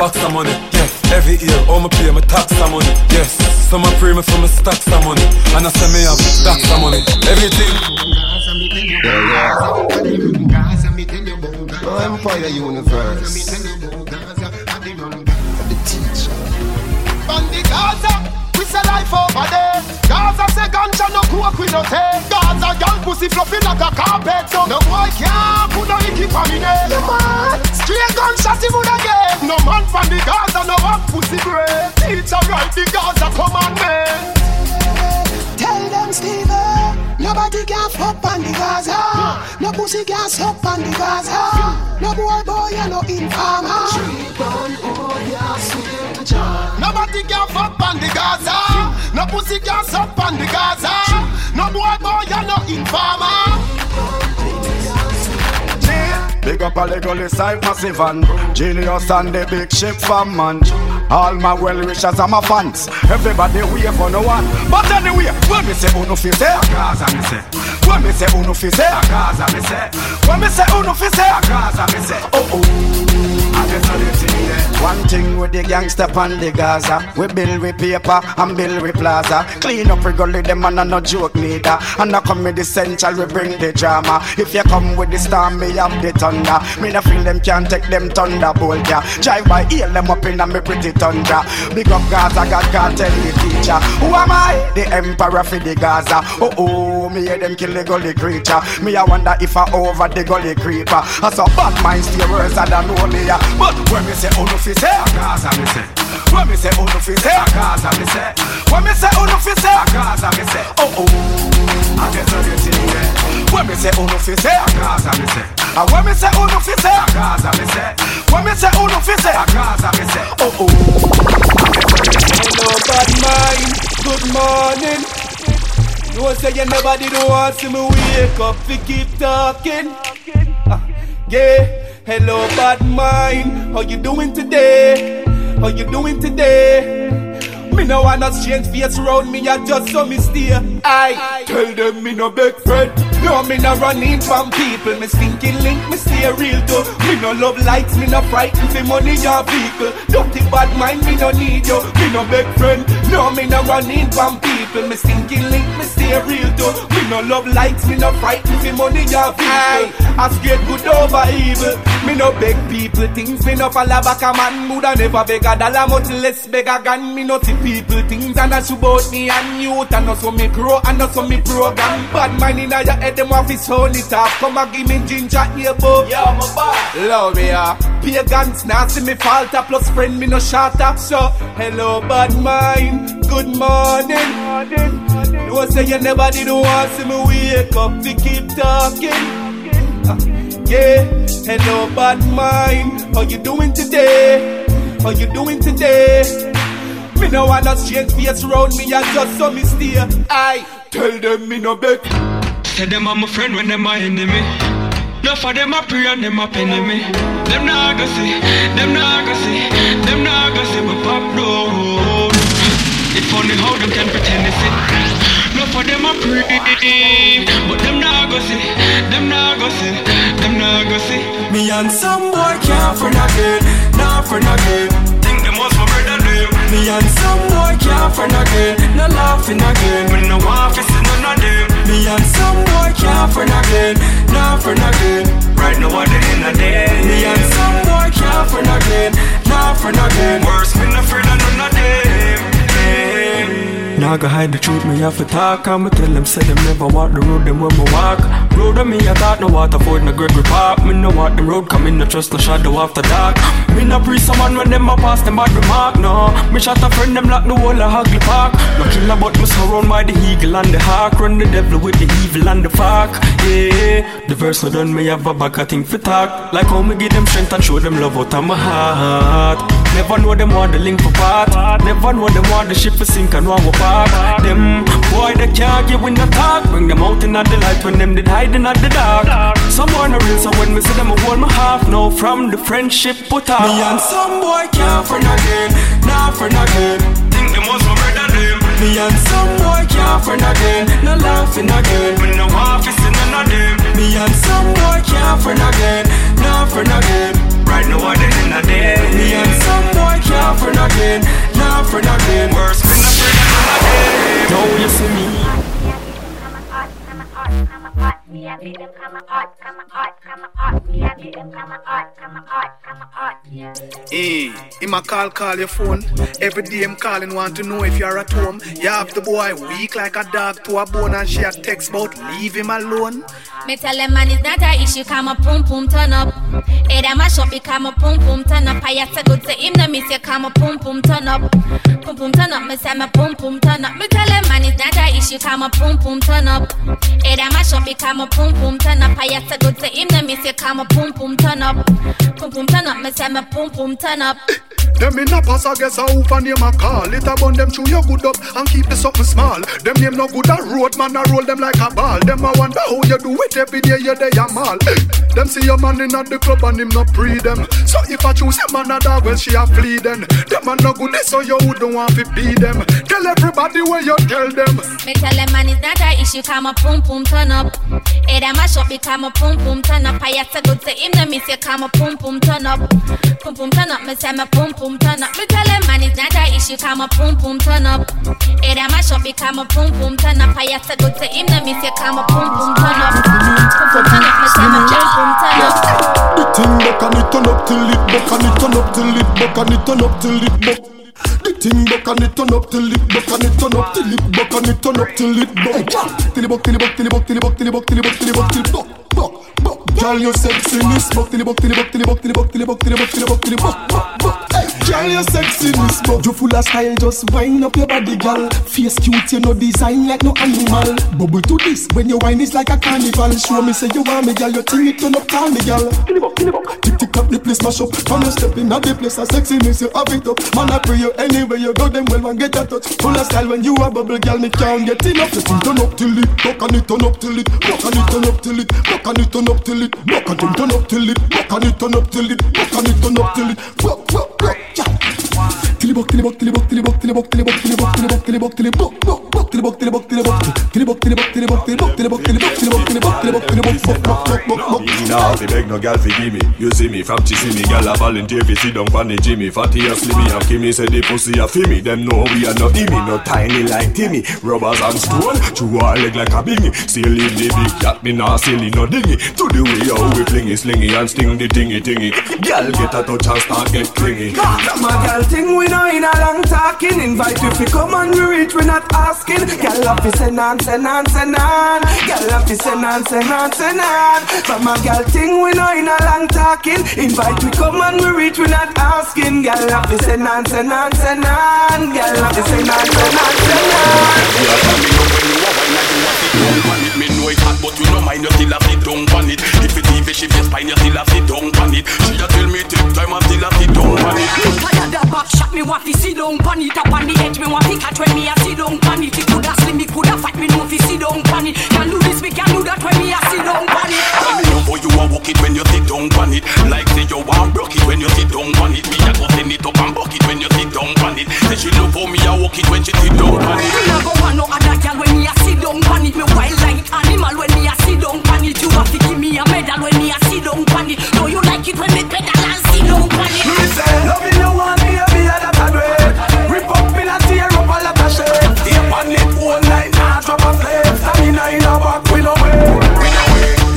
Box of money, yeah. Every year, all my pay, me tax some money, yes. Some I pray me for me stack some money, and I say me have tax some money. Everything. I'm for the universe. For the teacher. On the Gaza, we say life over there. Gaza say ganja no cook we no take. Gaza girl pussy fluffy like a carpet, so no boy can't put no icky for me there. Straight gunshots he woulda gave. No man from the Gaza, no one pussy brave. Teacher write the Gaza commandment. Tell them Steven, nobody can fuck on the Gaza. No pussy can suck on the Gaza. No boy, you no informer. Trip on all your sweet. John. Nobody can fuck on the Gaza. No pussy can suck on the Gaza. No boy boy, you're no informer. Big up a leg on the side, massive and Julius and the big ship fan man. All my well wishers and my fans. Everybody wait for no one. But anyway, when me say Unufise, a Gaza me say. When me say Unufise, a Gaza me say. When me say Unufise, a Gaza me say. Oh oh. One thing with the gangster pan the Gaza. We build with paper and build with plaza. Clean up we gully them and no joke neither. And I come with the central we bring the drama. If you come with the storm me have the thunder. Me no feel them can't take them thunderbolt ya. Drive by heel them up in a me pretty tundra. Big up Gaza God can't tell the teacher. Who am I? The emperor for the Gaza. Oh oh me hear them kill the gully creature. Me I wonder if I over the gully creeper. I saw bad minds still worse than only ya. But when me say Unufise, a Gaza me say. When me say Unufise, a Gaza me say. When me say Unufise, a Gaza me say. Oh oh, I get on the thing yeah. When me say Unufise, a Gaza me say. And when me say Unufise, a Gaza me say. When me say Unufise, a Gaza me say. Oh oh, I get on the thing. Hello bad mind, good morning. Don't say you never did want to me wake up. We keep talking. Yeah. Hello bad mind, how you doing today? How you doing today? Me no wanna change face round me, I just so me steer. I tell them me no beg bread. No me no running from people. Me stinking link, me stay real too. Me no love lights, me no frightened for money or people. Don't think bad mind, me no need you. Me no beg friend. No me no running from people. Me stinking link, me stay real too. Me no love lights, me no frightened for money or people. I straight good over evil. Me no beg people things. Me no follow back a man. Muda never beg a dollar, much less beg a gun. Me no tip people things and that's about me and youth. And that's how me grow and that's how me program. Bad mind in your head. Them office hold it off. Come and give me ginger here, boo. Yeah, my boy. Love me, yeah. Pagans nasty, me falter. Plus friend, me no shut up. So, hello, bad mind. Good morning. No say you never did want to see me wake up. We keep talking. Yeah. Hello, bad mind. How you doing today? How you doing today? Me no wanna change face round me. I just so me stay. I tell them me no beg. Tell them I'm a friend when them my enemy. No for them I pray and them I penny me. Them not go see, them not go see, them not go see my pop road. It's funny how them can pretend they see. No for them I pray, but them not go see, them not go see, them not go see. Me and some boy can't for nothing, not for nothing. Think them was for brother them. Me and some boy can't for nothing, no laughing again. When no office is none of them. Me and some boy can't for nothing, not for nothing. Right now I'm in a day. Me and some boy can't for nothing, not for nothing. Worse me no friend and none of them. Now I go hide the truth, me have to talk. I'ma tell them, say them never walk the road, them when me walk. Road on me I thought, no water for it, no Gregory Park. Me no walk them road, come in no trust, no shadow after dark. Me no breathe someone when them a pass, them bad remark, no. Me shot a friend, them lock the wall of Hagley Park. No killer but me surround by the eagle and the hawk. Run the devil with the evil and the fuck, yeah. The verse no done, me have a bag of thing for talk. Like how me give them strength and show them love out of my heart. Never know them want the link for part. Never know them want the ship to sink and want to park. Them boy they can't give in the talk. Bring them out in the light when them did hiding at the dark. Someone real, so when me see them I hold my half. Now from the friendship put up. Me and some boy can't for nothing, not for nothing. Think them was for murder them. Me and some boy can't for nothing, no laughing again. When no office in none of them. Me and some boy can't for nothing, not for nothing. Right now I'm in a day. Me and some boy can't for nothing, not for nothing. Worse than the friend of the day. Don't you see me? Me a beat them come out. Me a beat them come out. Hey, him a call your phone. Every day him calling, want to know if you are at home. You have the boy weak like a dog to a bone, and she a text about leave him alone. Me tell him man it's not a issue. Come up, boom, boom, turn up. Hey, them a shop, it come up, boom, boom, turn up. I a say good to him, no miss you. Come up, boom, boom, turn up. Boom, boom, turn up. Me say me boom, boom, turn up. Me tell him man it's not a issue. Come up, boom, boom, turn up. Hey, them a shop, it come up. Pum pum turn up, I have to go to him. Then me say, come a pum pum turn up. Pum pum turn up, me say, me pum pum turn up. Them in a pass, I guess a hoof and name a call. It a bun them chew you good up and keep the something small. Them name no good a road, man a roll them like a ball. Them a wonder how you do it every day, you day a mall. Them see your man in at the club and him not pre them. So if I choose him and a dog, well she a flee then. Them a no good, so you don't want to be them. Tell everybody where you tell them. Me tell them man is not a issue, come a pum pum turn up. It a mash up, it come a pum pum turn up. I have to go to him, then me say come a pum pum turn up. Pum pum turn up, me say me pum pum turn up. Me tell him man is not a issue, come a pum pum turn up. It a mash up, it come a pum pum turn up. I have to go to him, then me say come a pum pum turn up. Pum pum turn up, me say me pum pum turn up. The thing back and it turn up till it back and it turn up till it back and it turn up till it back. The thing buck and it turn up till it buck and it turn up till it buck and it turn up till it buck. Till it buck, till it buck, till it buck, till it buck, till it buck, till it buck, till it buck, till it buck, buck, buck. Girl, your sexiness buck, till it buck, till it buck, till it buck, till it buck, till it buck, till it buck, till it buck, till it buck, buck, buck. Girl, your sexiness buck. You full of style, just wind up your body, girl. Face cute, you no design like no animal. Bubble to this when your wine is like a carnival. Show me say you want me, girl. Your thing it turn up, tell me, girl. Till it buck, till it buck. Tick tick up the place, mash up. Come and step in at the place, a sexiness you have it up. Man, I pray you anywhere you go, them well and get a touch. Full of style when you a bubble, girl, me can't get enough. The thing turn up till it, buck and it turn up till it, buck and it turn up till it, buck and it turn up till it, buck and it turn up till it, buck and it turn up till it, buck and it turn up till it, buck, buck, buck, yeah. Till it buck, till it buck, till it buck, till it buck, till it buck, till it buck, till it buck, till it buck, till it buck, buck, buck, till it buck, till it buck, till it buck, till it buck, till it buck, till it buck, till it buck, till it buck, till it buck, till it buck, till it buck, till it buck, till it buck, buck, buck, buck, buck. Now I beg no girl forgive me. You see me from Kissimmee, girl a volunteer fi sit down pon the Jimmy. Fatty and Slimmy and Kimmy say they pussy a fi me. Them know we are no Timmy, no tiny like Timmy. Rubbers and stone, chew our leg like a bingy. Sail in the big yacht, me nah sail in no dinghy. To the way how we flingy, slingy and sting the tingy tingy. Girl get a touch and start get clingy. That my girl thing we know in a long talking. Invite you fi come and we reach, we not asking. Girl up fi send on, send on, send on. Girl up fi send on, send on, send on. That my girl thing we know in a long talking. Invite we come and we reach, we not asking. Girl up fi send on, send on, send on. Girl up fi send on, send on, send on. It hot, but you don't mind, you still have it down on it. If it even shift your spine, you still have it down on it. She a tell me take time, I still have it down on it. Tired the back shot, me want to sit down on it. Up on the edge, me want to catch when me a sit down on it. It coulda slim, it coulda fat, me no fi sit down on it. Can do this, me can do that when me a sit down on it. Tell me how you a walk it when you sit down on it. Like say you want broke it when you sit down on it. Me a go send it up and buck it when you sit down on it. Say she love how me a walk it when she sit down on it. Me never want no other girl when me a sit down on it. Me wild like an when me a sit down on it, you have to give me a medal when me a sit down on it. Do you like it when me pedal and sit down on it? Me say, love you no want me, be a lot of dread. Rip up in a tear up a lot of shade. Step on it all night, not drop a flame. Stamina in a back, we no way.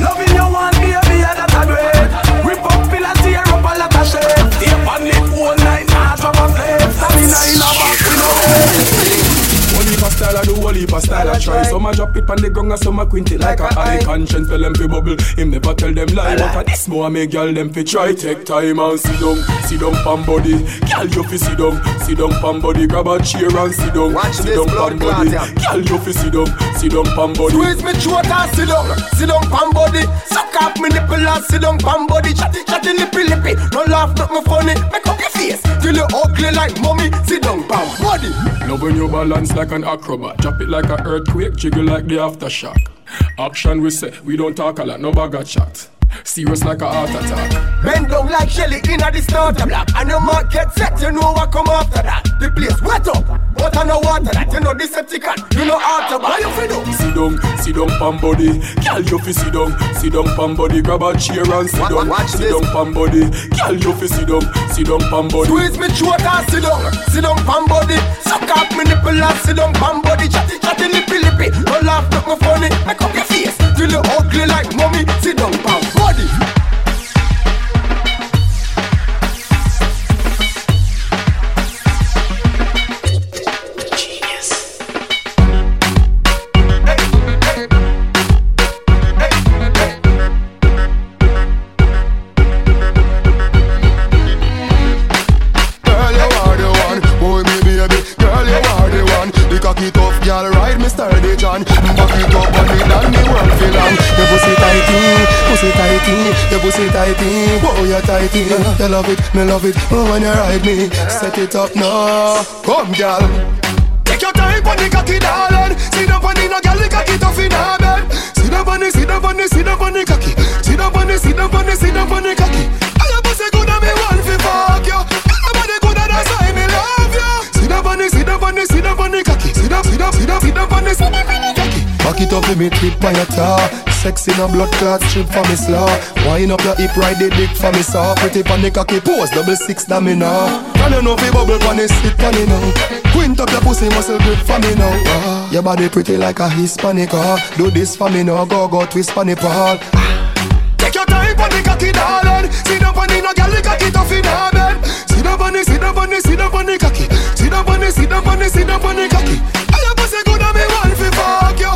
Love you no want me, be a lot of dread. Rip up in a tear up a lot of shade. Step on it all night, not drop a flame. Stamina in a back, we no way. Style I do all heap of style I try. Some I drop it on the gong and some I quint it like a eye. Conscience tell them fi bubble, him never tell them lie. But at this more I make girl them fi try. Take time and sit down pan body. Girl you fi sit down pan body. Grab a chair and sit down pan body. Girl you fi sit down pan body. Squeeze me throat and sit down pan body. Suck up me nipple and sit down pan body. Chatty chatty lippy lippy, no laugh not me funny. Make up your face till you ugly like mommy. Sit down pan body. Love when you balance like an acrobat, drop it like an earthquake, jiggle like the aftershock. Action we say, we don't talk a lot, no bag of chat. Serious like a heart attack. Men down like Shelly in a the starter block. And your mark get set, you know what come after that. The place wet up, but I know water that. You know Decepticon, you know after. Why you fi do? Sit down pan body. Girl you fi sit down pan body. Grab a chair and sit down pan body. Girl you fi sit down pan body. Squeeze me throat and sit down pan body. Suck up me nipple and sit down pan body. Chatty chatty lippy lippy, no laugh not me funny. Make up your face till you ugly like mommy. Sit down pan body. Body. Back it up on me, done me work for long. The pussy tight, pussy tighty, your pussy tighty. Whoa, you're tighty. You love it, me love it. When you ride me, set it up now. Come, girl. Take your time for the cocky, darling. See the funny, no girl, the cocky tough in her bed. See the funny, see the funny, see the funny cocky. See the funny, see the funny, see the funny cocky. And your pussy good and me want to fuck you. And your body good and that's why me love you. See the funny, see the funny, see the funny cocky. See the, see the, see the, see the funny, see the funny cocky. Back it up with me, trip on your top. Sex in a blood clot, strip for me slaw. Wine up your hip, ride the dick for me saw. Pretty funny cocky pose, double six that me now. Can you know fi bubble funny, sit funny now. Quint up your pussy muscle grip for me now. Your body pretty like a Hispanic do this for me now, go go twist funny pal. Take your time for the cocky darling. See the funny no girl the cocky tough in her bed. See the funny, see the funny, see the funny cocky. See the funny, see the funny, see the funny cocky. And your pussy good and me want fi fuck you.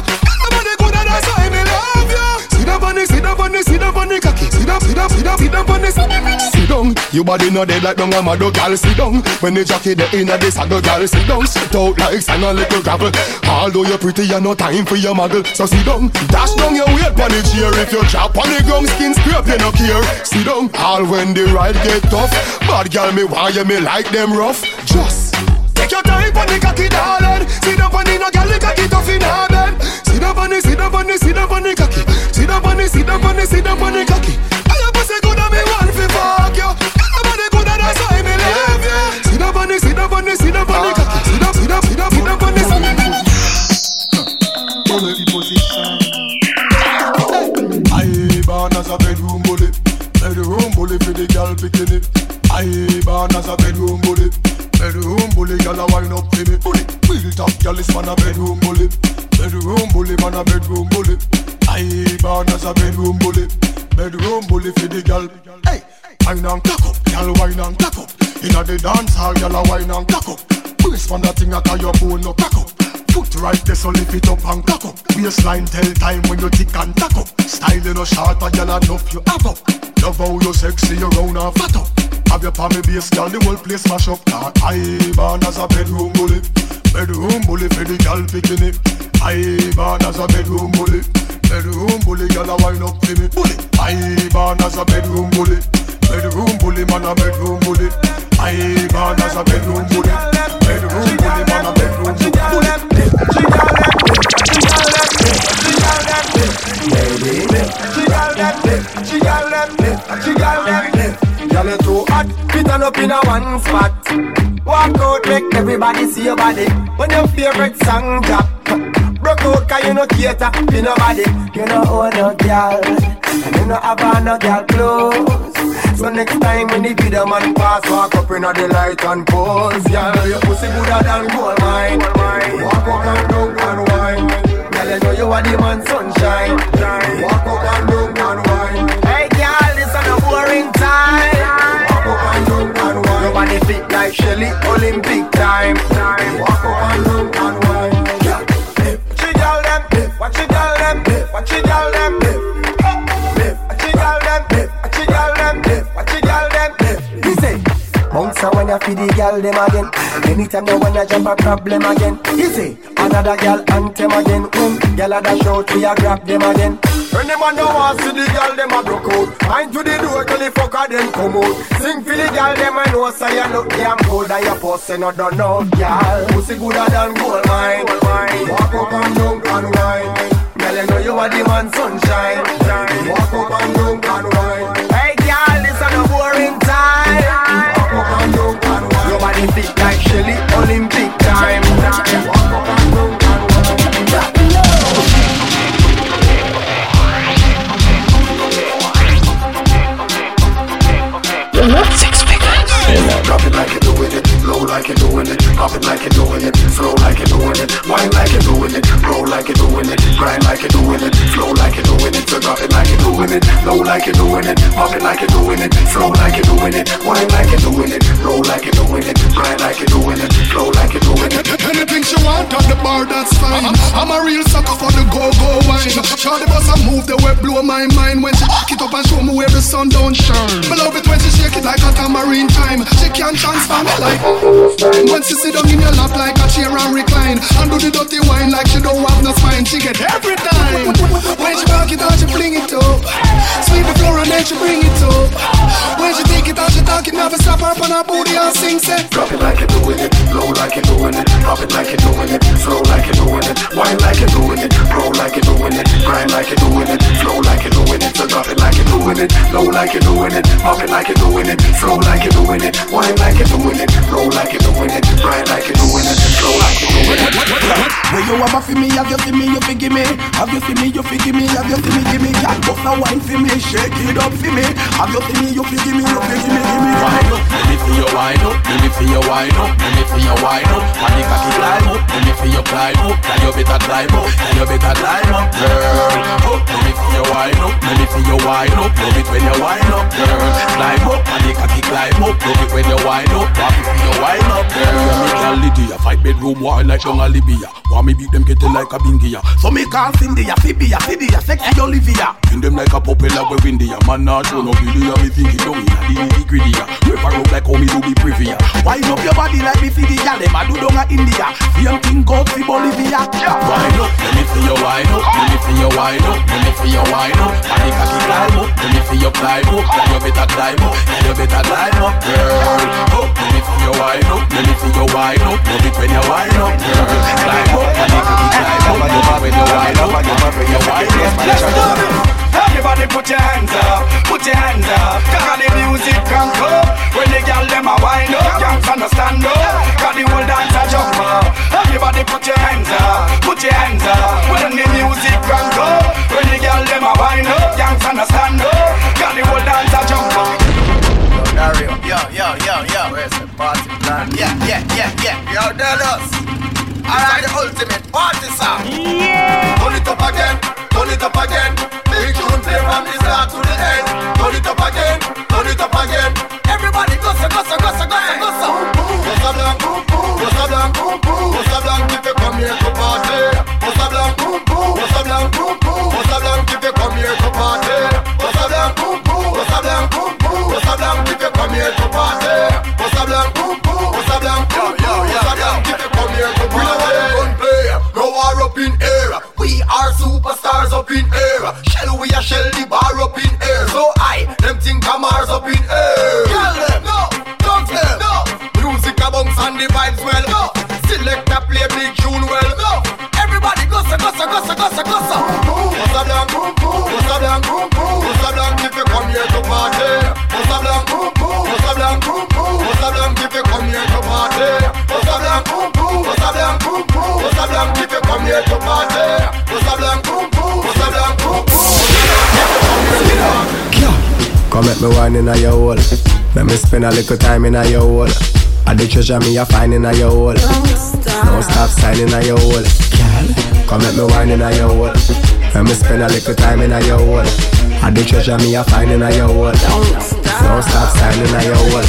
See the funny cocky, see the, see the, see the, see the funny, see the. Sit down, your body not dead like no I'm a dog, girl. Sit down, when the jockey the inner this a dog, girl. Sit down, sit out like sand and little gravel. Although you're pretty, you no time for your muggle. So sit down, dash down your weight on the chair. If you drop on the ground, skin scrape, you no care. Sit down, all when the ride get tough. Bad girl, me why you me like them rough. Just take your time for the cocky, darling. See the funny, no girl, the cocky tough in her bed. See the funny, see the funny, see the funny cocky. See the funny, see the funny cocky. And your pussy good and me want fi fuck you. And your body good and that's why me love you. See the funny, see the funny, see the funny cocky. See the, see the, see the, see the funny, see the funny. Follow the position. I born as a bedroom bully for the girl bikini. I born as a bedroom bully, girl a wine up for me. Built up girl is man a bedroom bully man a bedroom bully. I born as a bedroom bully for the girl. Hey, wine and cock up, girl wine and cock up. Inna the dance hall, girl a wine and cock up. Pulse from that thing that your bone no crack up. Foot right there, so lift it up and cock up. Waistline tell time when you tick and tack up. Style you no short, a girl enough you have up. Love how you sexy, you round and fat up. Have your palm base, girl, the whole place mash up. I born as a bedroom bully for the girl bikini. I born as a bedroom bully. Bedroom bully, y'all a wine up to me. Bully, I born as a bedroom bully, man a bedroom bully. I born as a bedroom bully, man a bedroom bully. She got that dip, she got that dip, she got that dip. Y'all are too hot, fit on up in a one spot. Walk out, make everybody see your body. When your favorite song drop. Broke out cause you no cater to nobody. You no own no girl, and you no have no girl clothes. So next time when the video man pass, walk up in the light and pose. Girl, your pussy gooder than gold mine. Walk up and down and wine. Girl, you know you are the man sunshine. Walk up and down and wine. Hey girl, this is a boring time. Walk up and down and wine. Nobody fit like Shelly, Olympic time. Walk up and down and wine. What you tell them? What you tell them? What you tell them? What you tell them? What you tell them? Listen, bounce when you feed the girl them again. Anytime they wanna jump a problem again. You see, another girl and them again. Girl at the show to ya grab them again. When the man don't want to see the girl them a broke out. Mind to the door till the fucker them come out. Sing for the girl them I know say you look damn good and your pussy not done out, girl. Pussy gooder than gold mine. Walk up and down and wine. Girl you know you are the man sunshine. Walk up and down and wine. Hey girl, this is a boring time. Walk up and down and wine. Your body fit like Shelly, Olympic time. Walk up and down and wine. Six figures. Drop it like you're doing it, blow like you're doing it, pop it like you're doing it, flow like you're doing it, wine like you're doing it, roll like you're doing it, grind like you're doing it, flow like you're doing it, so drop it like you're doing it, low like you're doing it, pop it like you're doing it, flow like you're doing it, wine like you're doing it, roll like you're doing it, grind like you're doing it, flow like you're doing it. Anything she want at the bar, that's fine. I'm a real sucker for the go-go wine. Shawty bust a move that will blow my mind when she back it up and show me where the sun don't shine. I love it when she shake it like a tambourine time. She can't transform it like when she sit down in your lap like a chair and recline, and do the dirty wine like she don't have no spine. She get every time when she back it out, she fling it up, sweep the floor and let you bring it up. When she take it out, she talk it, never stop her up on her booty and sings it. Drop it like you're doing it, low like you're doing it. Pop it like you're doing it, slow like you're doing it. Wine like you're doing it, roll like you're doing it. Grind like you're doing it, flow like you're doing it. So drop it like you're doing it, low like you're doing it. Pop it like you're doing it, slow like you're doing it. Wine like you're doing it, roll like you're doing it. Grind like you're doing it, flow like you're doing it. Where you want for me, have you seen me, you forgive me. Have you seen me, you forgive me, have you seen me, give me. Can't bust a wine for me, shake it up for me. Have you seen me, you forgive me, you forgive me, give me. Wine up, let me see your wine up, let me see your wine up, let me see your wine up. And if I can climb up, let me see your climb up. Now you better climb up, now you better climb up, girl. Up, let me see your wine up, let me see your wine up. Love it when you wine up, girl. Climb up, and if I can climb up, love it when you wine up. Love it when you wine up, girl. Me girl Lydia, 5-bedroom wine like young Olivia. Why me beat them get like a bingia? So me can't sing the Fibia, Fibia, sexy Olivia. In them like a popular web India. Man not show no video, me think it don't in the gridia. Rip a rope like how me do be privia. Wind up your body like me see the yale, I do down in India. Same thing goes for Bolivia. Wind up, let me see your wind up, let me see your wind up, let me see your wind up. I think I can climb up, let me see your climb up. Then you better climb up, then you better climb up, girl. Oh, let me see your wind up, let me see your wind up. Love it when you wind up, girl. Climb up, I think I can climb up, when you wind up. Everybody put your hands up, put your hands up. Cause the music crank up. When the girl them a wind up, gangsta no stand up. Cause the whole dance a jump up. Everybody put your hands up, put your hands up. When the music crank up, when the girl them a wind up, gangsta no stand up. Cause the whole dance a jump up. Yo, where's the party plan? Yeah. Yo, tell us. I like the ultimate party song. Yeah. Turn it up again. Turn it up again. Make sure you play from the start to the end. Turn it up again. Turn it up again. Everybody go so. Go so blank, go so blank, go so blank. If you come here to party, go so blank, go so blank, go so blank. If you come here to party, go so blank, go so blank, go so blank. If you come here to party, go so blank, go so blank, go so blank. If you come here to party, no war up in air. We are superstars up in air. Shell we a shell the bar up in air. So I, them think I'm ours up in air. Tell them, no, don't tell, no. Music a bounce and the vibes well, no. Select a play big tune well, no. Everybody go so. What's up, blank? What's up, blank? What's up, blank? If you come here to party. What's up, blank? What's up, blank? What's up, blank? If you come here to party. What's up, blank? What's up, blank? What's up, blank? If you come here to party. Come make me wine in a your hole. Let me spend a little time in a your hole. I the treasure me a find in a your hole. Don't stop signing a your hole. Come make me wine in a your hole. Let me spend a little time in a your hole. I the treasure me a find in a your hole. Don't stop signing a your hole.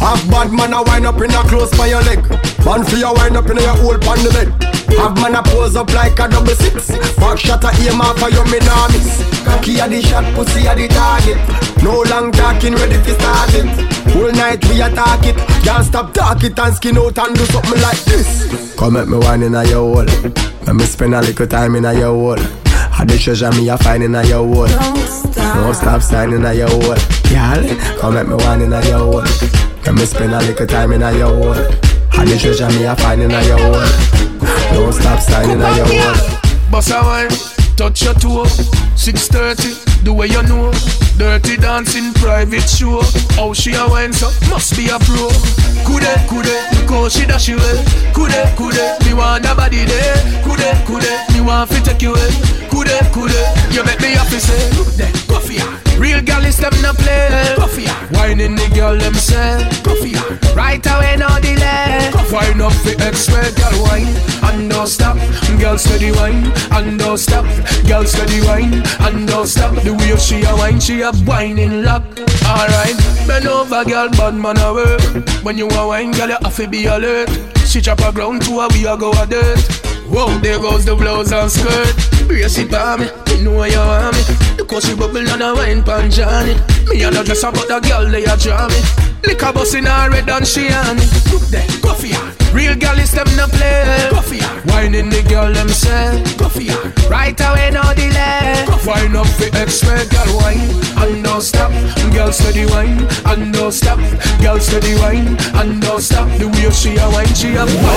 Half bad man a wind up in a close by your leg. Man for your wind up in your old pan the bed. Half man a pose up like a 6-6. Back shot a aim off of your minamis. Cocky a the shot, pussy a the target. No long talking, ready to start it. Whole night we attack it. Can't stop talk it and skin out and do something like this. Come at me wine in a your hole. Let me spend a little time in a your hole. I the treasure me a find in a your hole. Don't stop signing a your hole. Y'all, come at me wine in a your hole. Let me spend a little time in a your hole. And the treasure me a find in a your hole. Don't stop signing in a your hole. Boss a wine, touch your toe. 6:30, the way you know. Dirty dancing, private show. How she a wine so, must be a pro. Coulda, look how she dash away. Coulda, me want a body there. Coulda, me want fi take you away. Coulda, you make me happy say. Look there, go for ya. Real girl is stepping up play. Whining the girl themself. Right away no delay. Wine up the X-ray girl wine. And don't stop, girl steady wine. And don't stop, girl steady wine. And don't stop, the way she a wine. She a whining lock. Alright, bend over girl, bad man a work. When you a wine girl you have to be alert. She chop a ground to her, we a go a dirt. Whoa, there goes the blouse and skirt. Brace it by me, you know you want me. The cushy bubble and a wine pan Johnny. Me and the dress about the girl they a jammy. Lick a bus in her red and she on me. Look there, go for ya. Real girl is them no play. Go for ya. Whining the girl themself. Go for ya. Right away no delay. Wine up the X-ray girl wine. And no don't stop. Girl steady wine and don't stop. Girl steady wine and don't stop. The way she a wine, she a wine.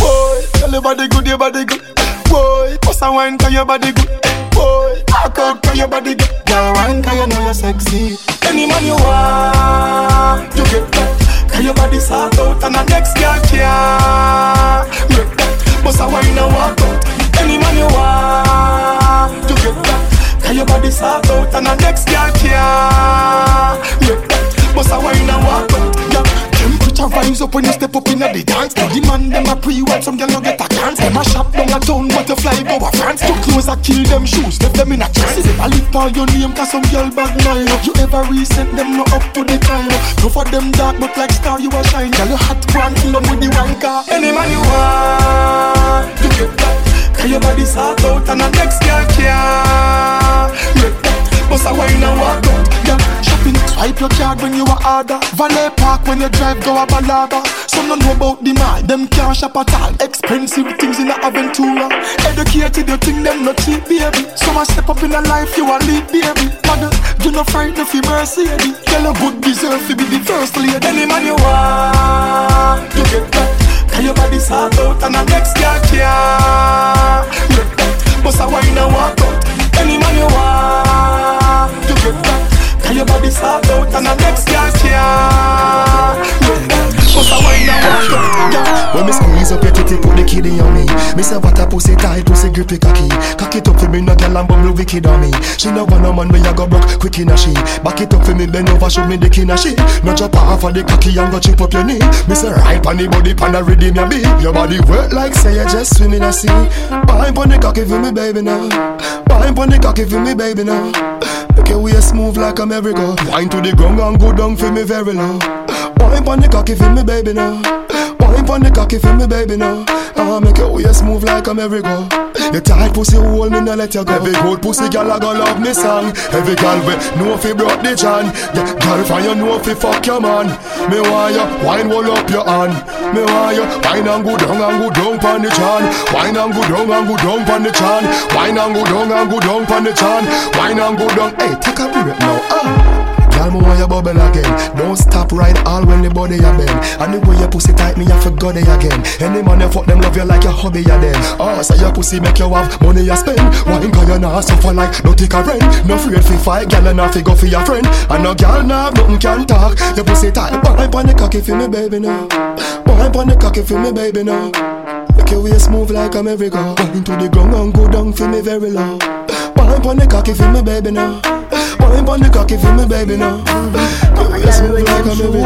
Boy, tell your body good, your body good. Boy, pass a wine 'cause your body good. Boy, walk out 'cause your body good. Girl wine 'cause you know you're sexy. Any man you want, you get that. 'Cause your body sort out and the next girl can't make that. Pass a wine and walk out. Any man you want, you get that. 'Cause your body sort out and the next girl can't make that. Must a wine and walk out, yeah. Temperature vibes up when you step up in the dance. The man them a pre-wipe, some girl no get a chance. Them a shop down a town, butterfly go a France. Too close a kill them shoes, left them in a trance. I live by your name 'cause some girl bag nine. You ever reset them, no up to the time. No for them dark but like star you a shine. Girl you hot, go and kill them with the wanker. Any man you want, you get that. 'Cause your body sort out and the next girl can't make that. Bust a wine and walk out, girl. Shopping, swipe your card when you a order. Valet park when you drive, go a balaba. Some don't know about the mall, them can't shop at all. Expensive things in a Aventura. Educated, you think them no cheap, baby. Some a step up in a life, you a lead, baby. Mother, you no frightened of your Mercedes. Girl, you good deserve to be the first lady. Any man you want, you get that. 'Cause your body sort out and the next girl can't make that. Bust a wine and walk out. Any man you want, you get that. 'Cause your body sort out and the next girl can't make that. Bust a wine and walk out, yeah. When me squeeze up your titty, put the kiddie on me. Me say what a pussy tight, pussy grippy cocky. Cock it up for me, no girl and bumble wicked on me. She no want no man when you go broke, quick in a she. Back it up for me, bend over, show me the kin a she. No drop off of the cocky and go chip up your knee. Me say right on the body, pan a redeem your beat. Your body work like say you just swim in a sea. Pine on the cocky for me, baby now. Pine on the cocky for me, baby now. Look your waist move like America. Wine to the ground and go down for me very low. Wine on the cocky for me, baby now. Wine on the cocky for me, baby now. I make your waist move like America. You tight pussy hold me, no let you go. Every good pussy girl I go love me song. Every girl we know if he brought the John. Yeah, girl find you know if he fuck your man. Me want you wine roll up your hand. Me want you wine and go down pon the John. Wine and go down pon the John. Wine and go down pon the John. Wine and go down. Hey, take a break now. Girl, me want you bubble again. Don't stop right all when the body a bend. And the way your pussy tight, me I forgot it again. Any man you fuck them love you like your hobby a them. Oh, so your pussy make you have money you spend. Wine 'cause you nah suffer like no take a rent. No afraid fi fight, girl, and nah fi go for your friend. And no girl nah nothing can talk. Your pussy tight, wine pon the cocky for me, baby now. Wine pon the cocky for me, baby now. Make your waist move like America. Wine to the ground and go down for me very low. Wine pon the cocky for me, baby now. Wine pon the cocky for me, baby now. Your waist move like America.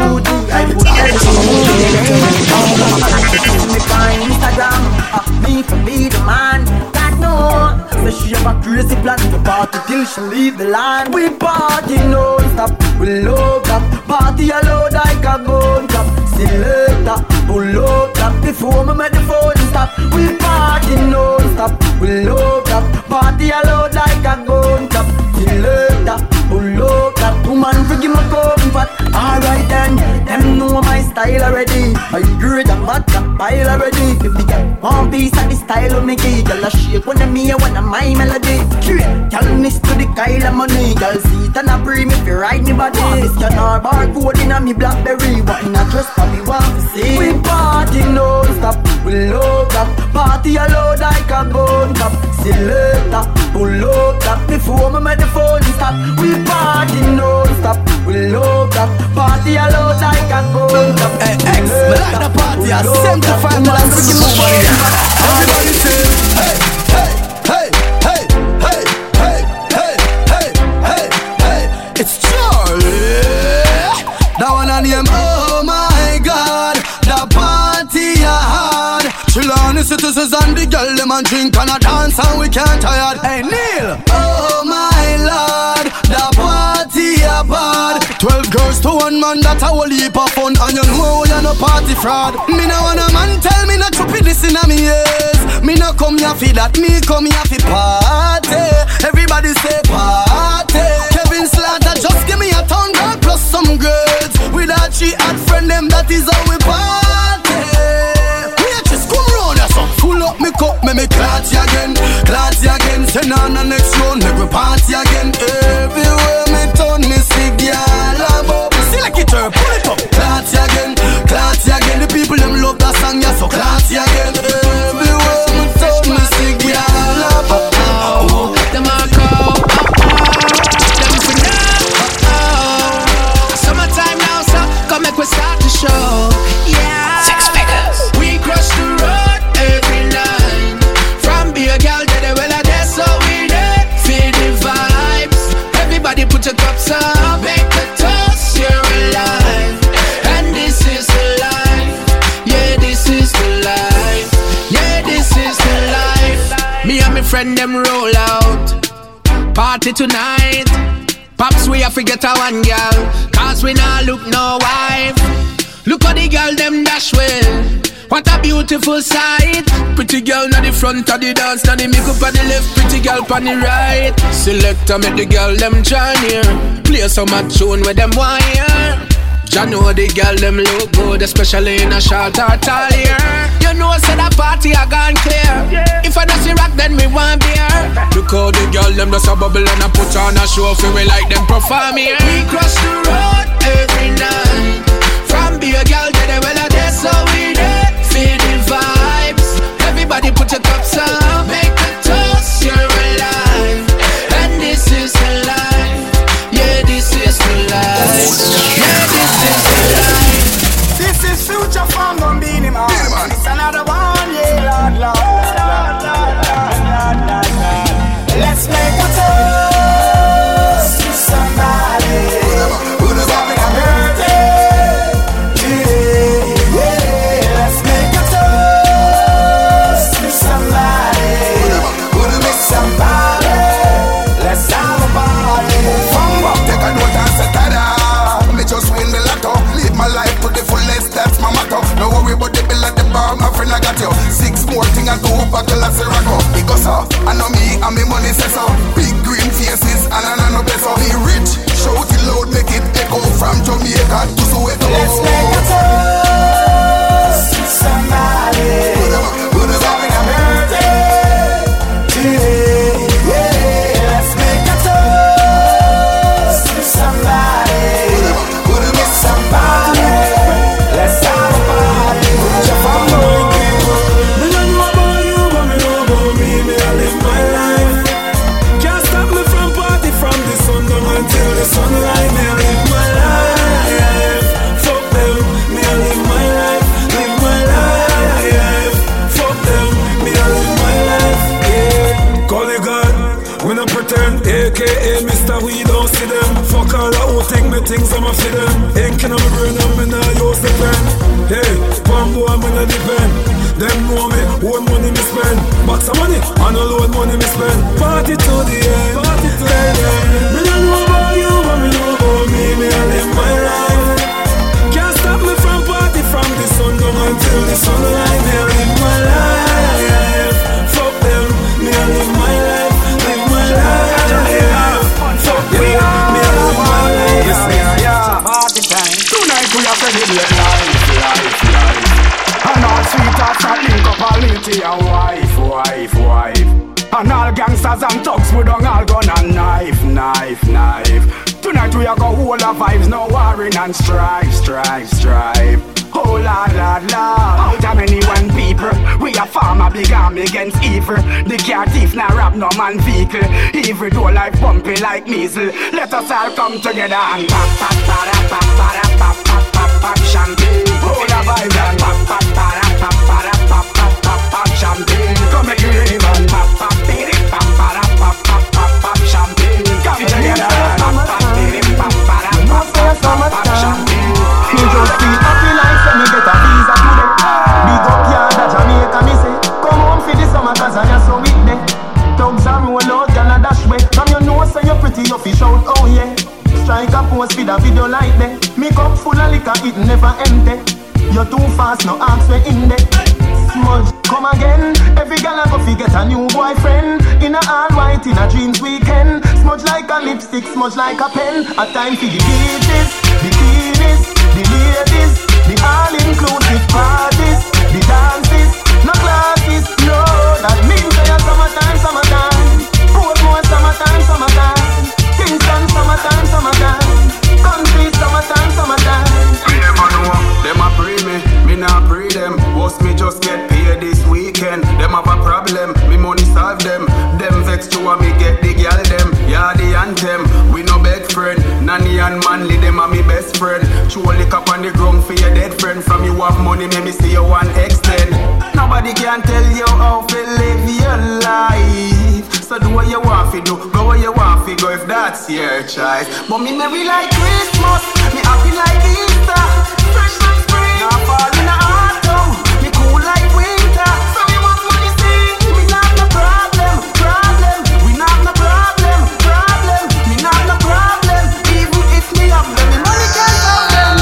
Me to be the man, God knows. Say she have a crazy plan to party till she leave the land. We party non-stop, we load up. Party a load like a gun cap. See later, pull up that before me make the phone stop. We party non-stop, we load up. Party a load like a gun cap. See later, pull up that woman freaking my coat fat. Alright then, them know my style already. I agree that mad can pile already. If they one piece of the style of me gay, girl a shake when I'm here, when I'm my melody. Girl miss to the Kyle of money. Girl see it and I pray me if you ride me body. This can all barcode in a me Blackberry. What in a trust for me want to see. We party non-stop, we load up. Party a load like a gun cap. See later, pull up that before me make the phone stop. We party non-stop, we load up. Party a load like a gun cap. Hey, X, me like the party at 75 minutes. Everybody say, hey, hey, hey, hey, hey, hey, hey, hey, hey, hey. It's Charlie. That one on him, oh my God. The party I had. Chill on the citizens and the girl. Them and drink and a dance and we can't tired. Hey, Neil. Oh my Lord. The party I bad. 12 girls to one man, that's a whole heap of fun. And you know you're no party fraud. Me no want a man tell me not to be this in me ears. Me no come here for that, me come here for party. Everybody say party. Kevin Slater just give me a $1,000 plus some girls. Without she had friend them, that is how we party. We just come round here, so full up me cup, me clarty again. Clarty again, send on the next round, make we party again everywhere. Friend them roll out, party tonight. Pops we have to get a one girl, cause we nah look no wife. Look how the girl them dash well, what a beautiful sight. Pretty girl na the front of the dance, na the make up on the left, pretty girl on the right. Selector make the girl them join here, play so much tune with them wire. I know the girl them look good, especially in a short or tall year. You know I said a party I gone clear, yeah. If I don't see rock then me want beer. Look how the girl them just a bubble and I put on a show for we like them perform here. We cross the road every night, from be a girl to the well of this, so we there feel the vibes. Everybody put your cups up, make the toast, you're alive. And this is the life, yeah this is the life. This is future from Don Beanie Man. It's another one, yeah, Lord. Let's make a toast to somebody. Who's having a birthday? Yeah, yeah. Let's make a toast to somebody. With somebody. Let's have a party. Fumble, take a note and say ta-da. Me just win the lotto, live my life to the fullest, that's my motto. No worry about the bill at the bar, my friend I got you. 6 more thing I go back to La Seraco. Because I know me and me money says so. Big green faces and I know no better. Be rich, shout it loud, make it echo from Jamaica to Soweto. Let's make a toast to somebody. Who's having a birthday? Things I'm a fit them, ink in my brain, I'm in a use the pen. Hey, Pambo, I'm in a depend. Them know me, own money me spend. Box of money, and a load money me spend. Party to the end, party to the end. Me don't know about you, but me know about me, me I live my life. Can't stop me from party from the sun down until the sunlight. Me I live my life, fuck them, me I live my life, fuck them, me I live my life. Yeah, party time. Tonight we are celebrating life. And all sweethearts and link up all litty and wife. And all gangsters and thugs we don't all gun and knife. Tonight we are go hold our vibes, no warring and strife. Oh lord, out of many one people, we a farm a big army against evil. The car thief na rob no man vehicle. Evil do life bumpy like measles. Let us all come together and pop pop para pop para pop pop pop pop champagne. Hold a vibe and pop pop para pop pop pop pop champagne. Come make you live and pop pop para pop pop pop pop champagne. Come together and pop pop para pop pop pop champagne. You just be happy life and me get a visa to them. Big up yard at Jamaica, me say. Come home for the summer cause I just so weak there. Thugs are roll out, gonna dash way. From your nose and you're pretty, you fish out, oh yeah. Strike a pose with a video like that. Me cup full of liquor, it never empty. You're too fast, no arms way in there. Smudge, come again. Every gal I go fi get a new boyfriend. In a all white, in a jeans weekend. Smudge like a lipstick, smudge like a pen. A time for the beaches, the kiddies. The ladies, the all-inclusive parties, the dances, no classes, no. That means I have summertime. Portmore, summertime. Kingston, summertime. Country, summertime. We never know, them a pray me not pray them. What's me just get paid this weekend? Them have a problem, me money solve them. Them vex to a me get the girl them. Yeah, the anthem, we no beg friend. Nanny and Manly, them are me best friend. Chew a lick up on the ground for your dead friend. From you have money, make me see you one extend. Nobody can tell you how to live your life. leave. So do what you want to do, go where you want to go if that's your choice. But me merry like Christmas, me happy like Easter. Fresh like spring, not fall in the autumn, me cool like winter. So we want money sing, me not no problem. We not no problem, me not no problem. Even if me have them, me money can't stop them.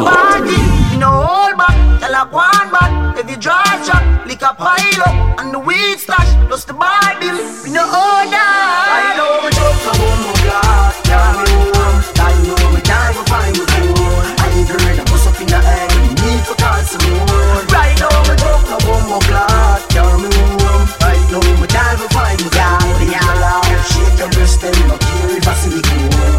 Party, you know hold back, tell up one back, every dry shot, lick a pile up, and the weed stash, plus the bar bill, we no order. I know my jokes are on my glass, yeah, me warm, that you know me can't go find you cool. I need a red, I bust up in the air, you need to call some more. Right now my jokes are on my glass, yeah, me warm, I know me can't go find you cool. Leave me alone, shake your wrist and look here if I see me cool.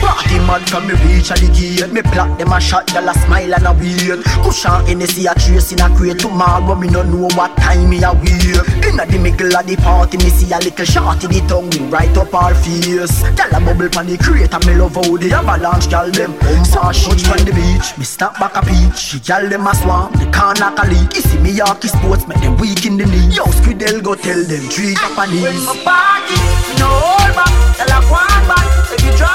Party man from me reach at the gate. Me block them a shot, y'all a smile and a wait. Cushion in the sea a trace in a crate. Tomorrow me no know what time me a wait. Inna the middle of the party me see a little shot in the tongue right up her face. Y'all a bubble pan the crate and me love how the avalanche y'all them. Touch from the beach, me snap back a peach. Y'all them a swam, they can't knock a leak. You see me Yorkie sports, make them weak in the knee. Yo Squidel go tell them three Japanese. When my party, me no hold back, y'all a one back. If you try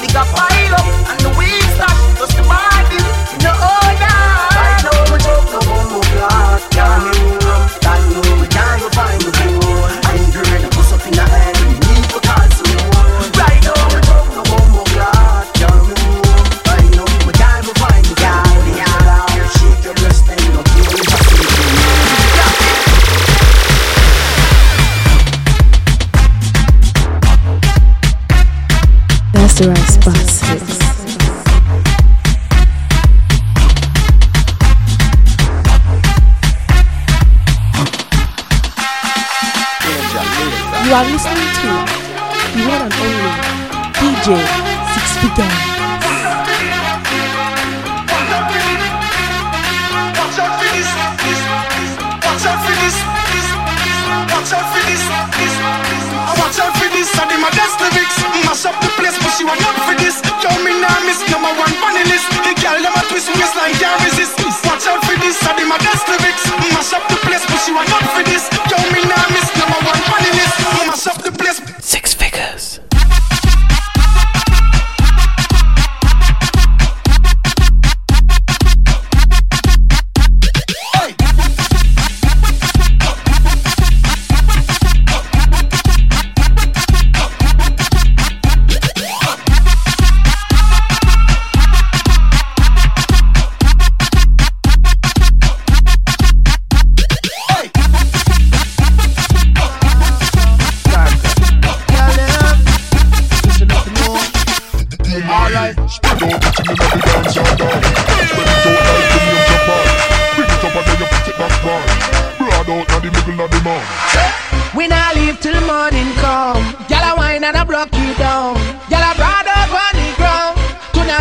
lick a pile up and the weed stash, just the body in the order. Right now my joke no more glass, yeah me warm, that no me can't go find the door. I need red, I bust up in the air, you need to call some more. Right now my joke no more glass, yeah me warm, I know me can't go find the door. Leave me alone, shake your wrist and look you in the face. The right spots. You are listening to the one and only DJ 6 feet down. She want up for this, yo me nah miss. Number one funny list, the girl them a twist waistline can't resist. Watch out for this, I dem a dance lyrics. Mash up the place, but she want up for this, yo me nah miss. Number one funny list, mash up the place. 6 figures.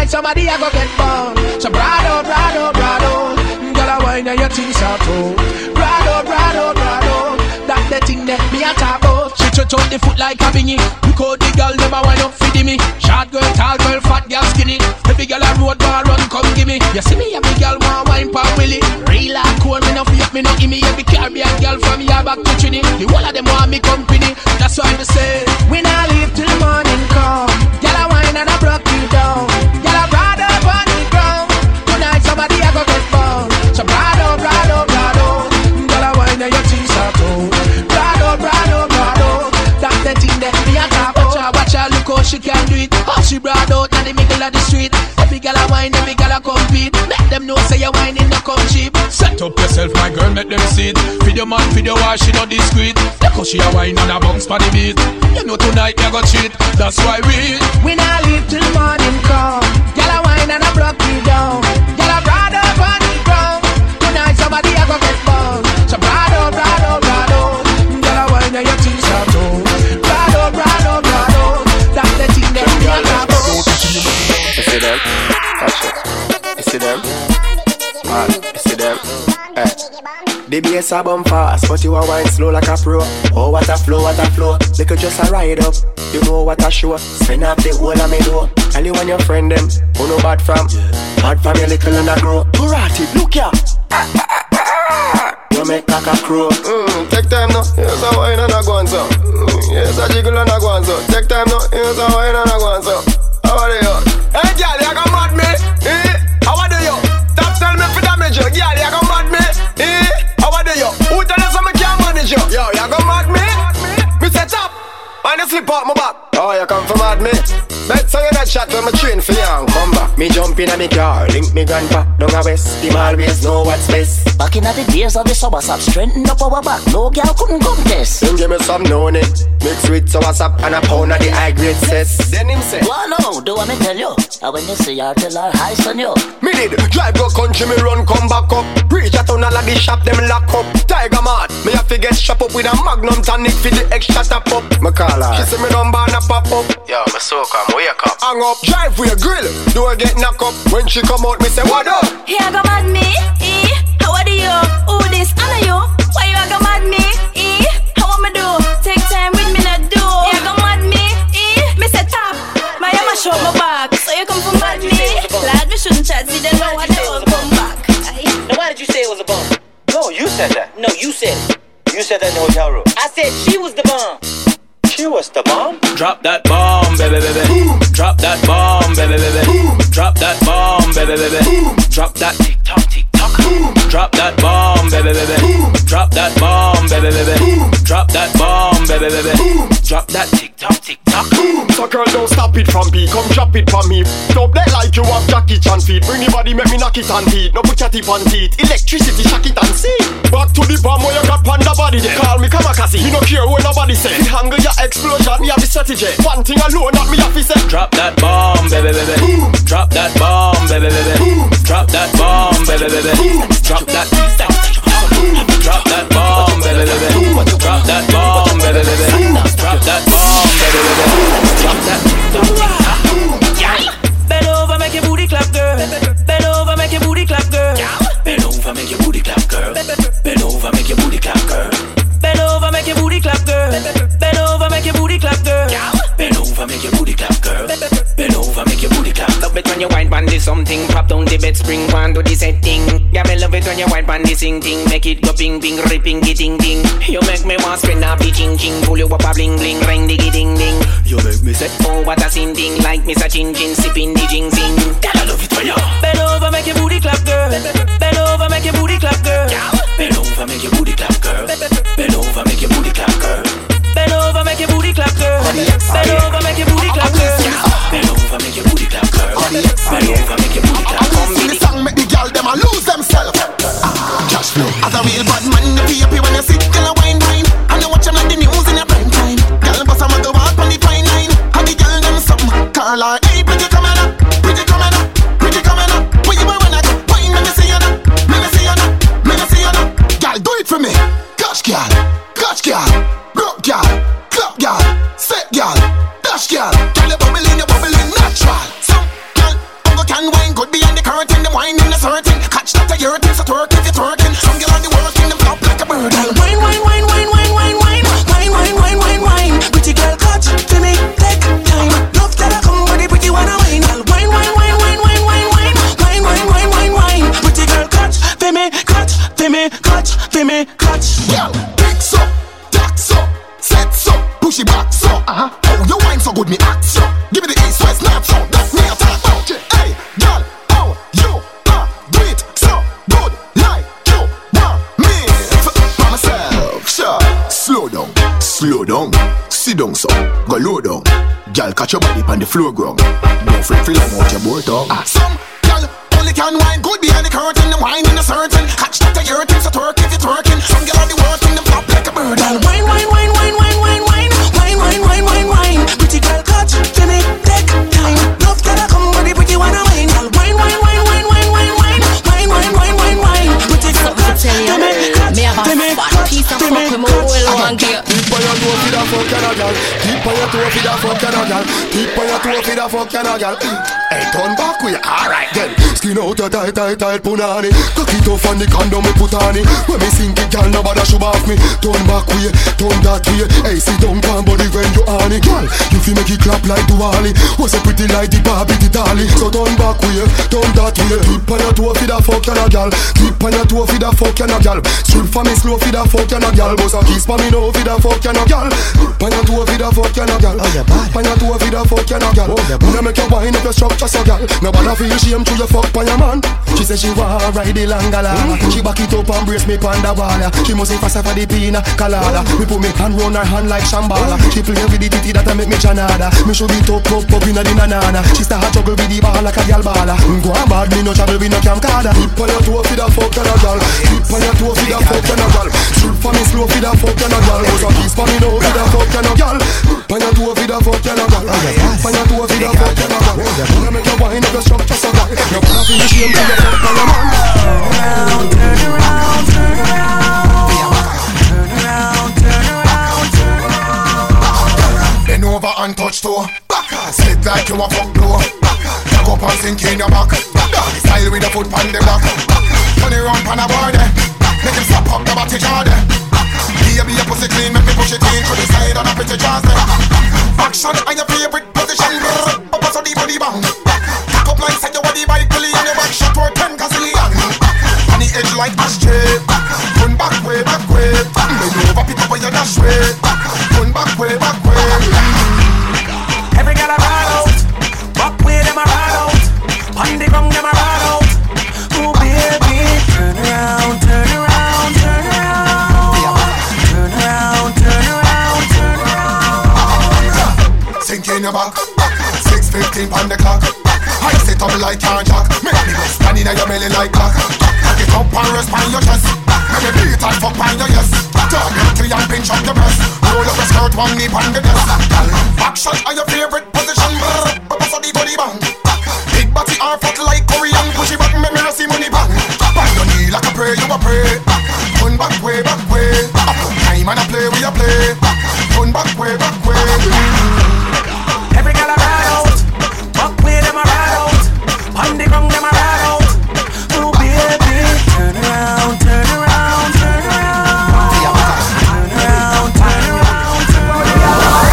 Somebody I go get born. So brado, girl I wine and your things are too. Brado, that the thing that me a talk about. She touch on the foot like a bingy. Look how the girl never wind up feeding me. Short girl, tall girl, fat girl, skinny. Every girl I road bar run come gimme. You see me, every girl want wine pa willy. Real hard cool, me no fake, me no gimme. Every Caribbean girl from here back to Trinity. The whole of them want me company. That's why me say we not live till the morning come. Girl I wine and I broke you down. She can do it. Oh, she brought out in the middle of the street. Every girl a wine, every girl a compete. Make them know say your wine in the come cheap. Set up yourself, my girl, make them see it. Feed your man, feed your wife, she not discreet. Because she a wine and a bounce for the beat. You know tonight you go cheat. That's why we not live till morning come. Girl a wine and a broke me down. Girl a brought up on the ground. Tonight somebody a go get bound. So brado. Girl a wine and your things are too. Brado. I see them. The bass a bump fast, but you a wine slow like a pro. Oh, what a flow. They could just a ride up. You know what a show. Spin up the whole of me door. Tell you and your friend them, who no bad from. Bad from your little and a grow. Look ya. you make like a crow. Take time now, here's a wine and a guanzo. Here's a jiggle and a guanzo. Take time now, here's a wine and a guanzo. How are you? Hey girl, you come mad me? Eh? How are you? Stop telling me for damage you. Girl, you come mad me? Eh? How are you? Who tell us I can't manage you? Yo, you come mad me? Me set up, and you slip out my back. Oh, you come for mad me? Bet so you that shot when me train for young come back. Me jump in a me car, link me grandpa down a west. Him always know what's best. Back in a the days of the soursop, strengthened up our back. No girl couldn't contest. Him give me some noni, mixed with soursop and a pound of the high grade cess. Then him say, well no, do what me tell you. And when you see her, tell her hi son you. Me did drive go country, me run come back up. Preach at town all of the shop, them lock up. Tiger mad, me have to get shop up with a magnum tonic for the extra tap up. Me call her, she say me number and a pop up. Yo, me so come. Wake up, hang up, drive with a grill. Do I get knocked up? When she come out, me say what up? Here I go mad me, eh? How do you? Who this? I know you. Why you I go mad me, eh? How am I do? Take time with me not do. Here I go mad me, eh? Me say top, my mama show my back. So you come from mad me? Lad, we shouldn't chat. See then what I don't come back. Now why did you say it was a bomb? No, you said that. No, you said it. You said that in the hotel room. I said she was the bomb. She was the bomb. Drop that bomb, baby, baby. Boom. Drop that bomb, baby, baby. Boom. Drop that bomb, baby, baby. Boom. Drop that tick tock, tick tock. Boom. Drop that bomb, baby, baby. Boom. Drop that bomb, baby, baby. Boom. Drop that bomb, baby, baby. Boom. Drop that tick tock, tick tock. Boom. So girl, don't stop it from me. Come drop it from me. Don't let like you have Jackie Chan feet. Bring the body, make me knock it and beat. No put your tip on teeth. Electricity, shock it and see. Back to the bomb where you got panda body. They call me Kamikaze. You don't care what nobody say. Hang your explosion, me have the strategy. One thing alone that me have to say. Drop that bomb, baby, baby. Boom. Drop that bomb, baby, baby. Boom. Drop that bomb, baby, baby. Boom. Drop that. Boom. Drop that bomb, baby, baby. Boom. Drop that bomb, baby, baby. Boom. Drop that bomb, baby, baby. Boom. Drop that. Bend over, make your booty clap, girl. Bend over, make your booty clap, girl. Bend over, make your booty clap, girl. Bend over, make your booty clap, girl. Bend over, make your booty clap, girl. Bend over, make your booty clap, girl. Bend over, make your booty clap, girl. Bend over, make your booty clap. Love it when you wine band this something. Pop down the bed, spring one do the setting. Yeah, me love it when you wine band this sing thing. Make it go ping ping, ripping the ting ting. You make me want spin up the ching ching. Pull you up a bling bling, ring the ding ding. You make me say, oh what a sin thing. Like Mr. Chin Chin, sipping the jing sing. Girl, I love it when you bend over, make your booty clap, girl. Bend over, make your booty clap, girl. Bend over, make your booty clap, girl. Bend over, make your booty clap, girl. Bend over, make your booty clap, girl. Bend over, make your booty clap, girl. Bend over, make your booty clap, girl. Bend over, make your booty clap, girl. I the song make the girl them a lose themselves. Cash flow. As a real bad man, you be happy when you sit girl a wine wine. And you watch them like the news in your prime time. Girl, bust a mother walk on the fine line. And the girl them something. Girl like, hey, pretty coming up, pretty coming up, pretty coming up. Where you boy when I go? Wine, let me see you now, let me see you now, let me see you now. Girl, do it for me. Cash girl, cash girl. Girl, club girl, set girl, dash girl. Girl, you're bubbling natural. Some girl, bongo can wine, good behind the curtain. Them wine in the certain, catch that a urine. So twerk if you're twerking. Some girl on the work in them flop like a bird. Wine, wine, wine, wine, wine, wine, wine. Wine, wine, wine, wine, wine. Pretty girl, catch to me, take time. Love that I come with the pretty one I wine. Wine, wine, wine, wine, wine, wine, wine. Wine, wine, wine, wine, wine. Pretty girl, catch to me, catch to me, catch to me, catch. Girl, picks up, ducks up. Sets up, push it back, so oh, your wine so good, me act so. Give me the east, west, north, south, that's me a talk about. Hey, girl, oh, you are great, so good, like you want me. By myself, sure. Slow down, sit down, so go low down. Girl, catch your body on the floor ground. Don't freak, feel out your boat up. Some girl only can wine good behind the curtain, them wine in the certain. Catch that the urine, so twerk if you're twerking. Some girl on the work in them pop like a bird. And wine, wine. Keep on your toe for the fuck, Canada girl. Hey, turn back we alright then. Skin out your tight punani. Cock it off on the condom we put on it. When me sink it, girl, nobody should off me. Turn back way, turn that way. Hey, sit down, calm body when you on it. Girl, you feel make it clap like Duali. Was a pretty like the Barbie, the Dolly. So turn back way, turn that way. Keep on your toe for the fuck and a girl. Keep on your toe for the fuck and a girl. Strip for me slow for the fuck and a girl. Boss a kiss for me now for the fuck and a girl. Keep on your toe for the fuck and a girl. Keep on your toe for the fuck and a girl. Wanna make your wine up your structure so girl. Nobody feel shame to your fuck on your man. She say she wanna ride the langala. She back it up and brace me panda wala. She must say fast for the pina kalala. Me put me hand round her hand like shambala. She play with the titty that I make me chanada. Me should be top up in a the nanana. She start a juggle with the ball like a gal bala. Go on bad me no trouble with no camcada. Keep on your toe for the fuck on a girl. Keep on your toe for the fuck on a girl. Shoot for me slow for the fuck on a girl. Go so kiss for me now for the fuck on a girl. Keep on your toe for the fuck on a girl. Keep on your toe for the fuck on a girl. Wanna make your wine up your structure so girl. You're gonna feel the shame to your fuck on a man. Turn around, turn around. Turn around, turn around, turn around. Bend over and touch toe. Slip like you a fuck blow. Back up and sink in your back. Style with a foot pan the back. Turn it round pan a board. Make him slap up the body jar. Baby your pussy clean, make me push it in. Through the side on a pretty jazz. Action on your favorite position. Up a sudden body bang. Cock up line, set your body by gully. And your back shot for 10 gazillion. On the edge like ashtray. Turn back way, back way. Bend over, pick up on your dash way. Turn back way, back way. Every girl I ride out, walk with them I ride out, on the ground them I ride out. Ooh baby, turn around, turn around, turn around, turn around, turn around, turn around. Sink in your back, 6:15 on the clock. I sit up like a jack, make me go standing on your belly like cock. Get up and rest on your chest, make me beat and fuck on your yes. Turn your tree and pinch up your breast, roll up your skirt one knee on the desk. Action on your favorite position, bust out the body bang. Big body are fat like Korean, push it back, make me receive money bang. Bang your knee like a prayer, you a pray. Turn back way, back way. After time and a play, we a play. Turn back way, back way. Every girl I ride out, walk with them I ride out, on the ground them I ride out. Ooh baby, turn around, turn around, turn around, turn around, turn around, turn around.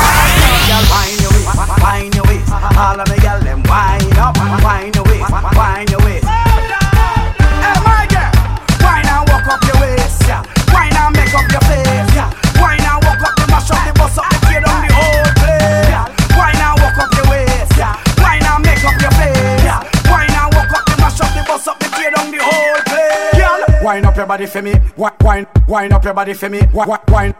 Wine your waist, all of the girl them wine up, wine your waist, wine your waist. Hey my girl, wine and walk up your waist, yeah. Wine and make up your face, yeah. Wine and walk up the mash up the bus up the kid on the whole place, yeah. Wine and walk up your waist, yeah. Wine and make up your face, yeah. Wine and walk up the mash up the bus up the kid on the whole place, girl. Wine up your body for me, wine up your body for me, wine.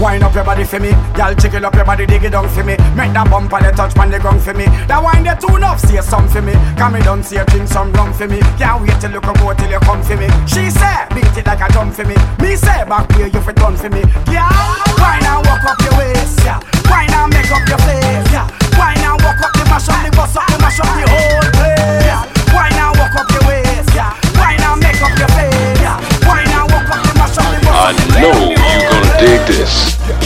Wine up your body for me, y'all jiggle up your body, dig it down for me. Make that bump and the touch pan the ground for me. That wine they tune up, say some for me. Come me down, say drink some rum for me. Can't wait till you come go till you come for me. She say, beat it like a drum for me. Me say, back here you fit done for me. Yeah, wine and walk up your waist, yeah. Wine and make up your face, yeah. Wine and walk up the mash up the bus up the mash up the whole place, yeah. Wine and walk up your waist, yeah. Wine and make up your face, yeah. Wine and walk up the mash up the bus up the whole place, yeah. Dig this. Yeah.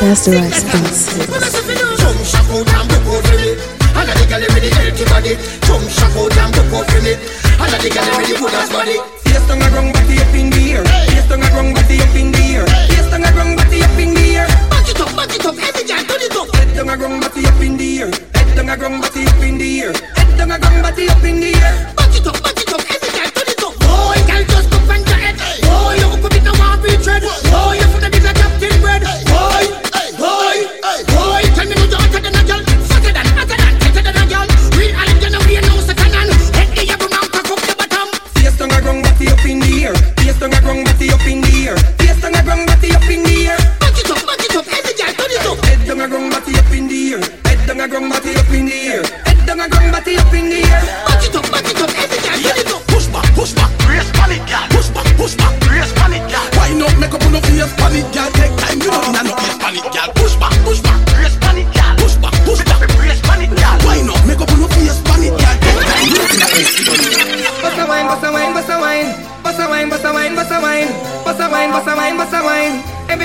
That's the right thing. And the girl really healthy body, jump shot out and go for me. And the girl really good as body. Face down and wrong body up in the air. Face down and wrong body up in the air. Face down and wrong body up in the air. Back it up, every girl turn it up. Head down and wrong body up in the air. Head down and wrong body up in the air. Head down and wrong body up in the air. Back it up, every girl turn it up. Oh, girl just up and your head. Oh, you up with no one feet tread. Oh, you from the big like Captain Bread. Boy, boy, boy, tell me who you are, tell me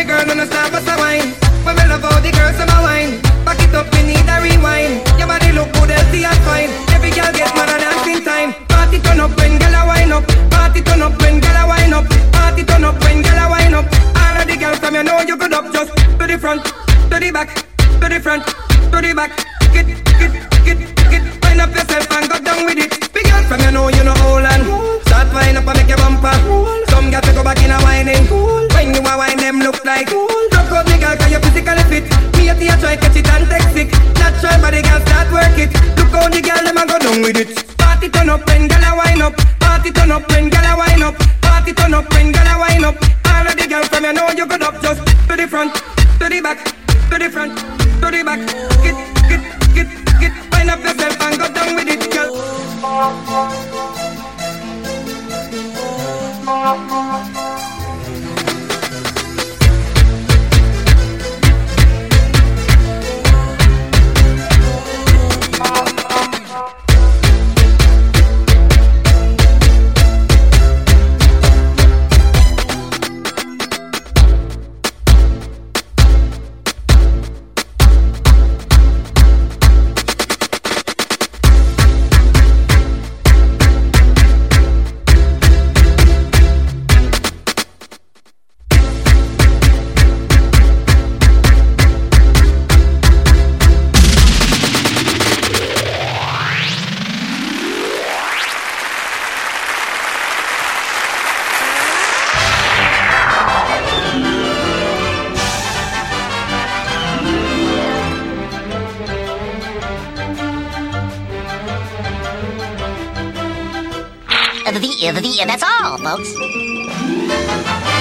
girl. And that's all, folks.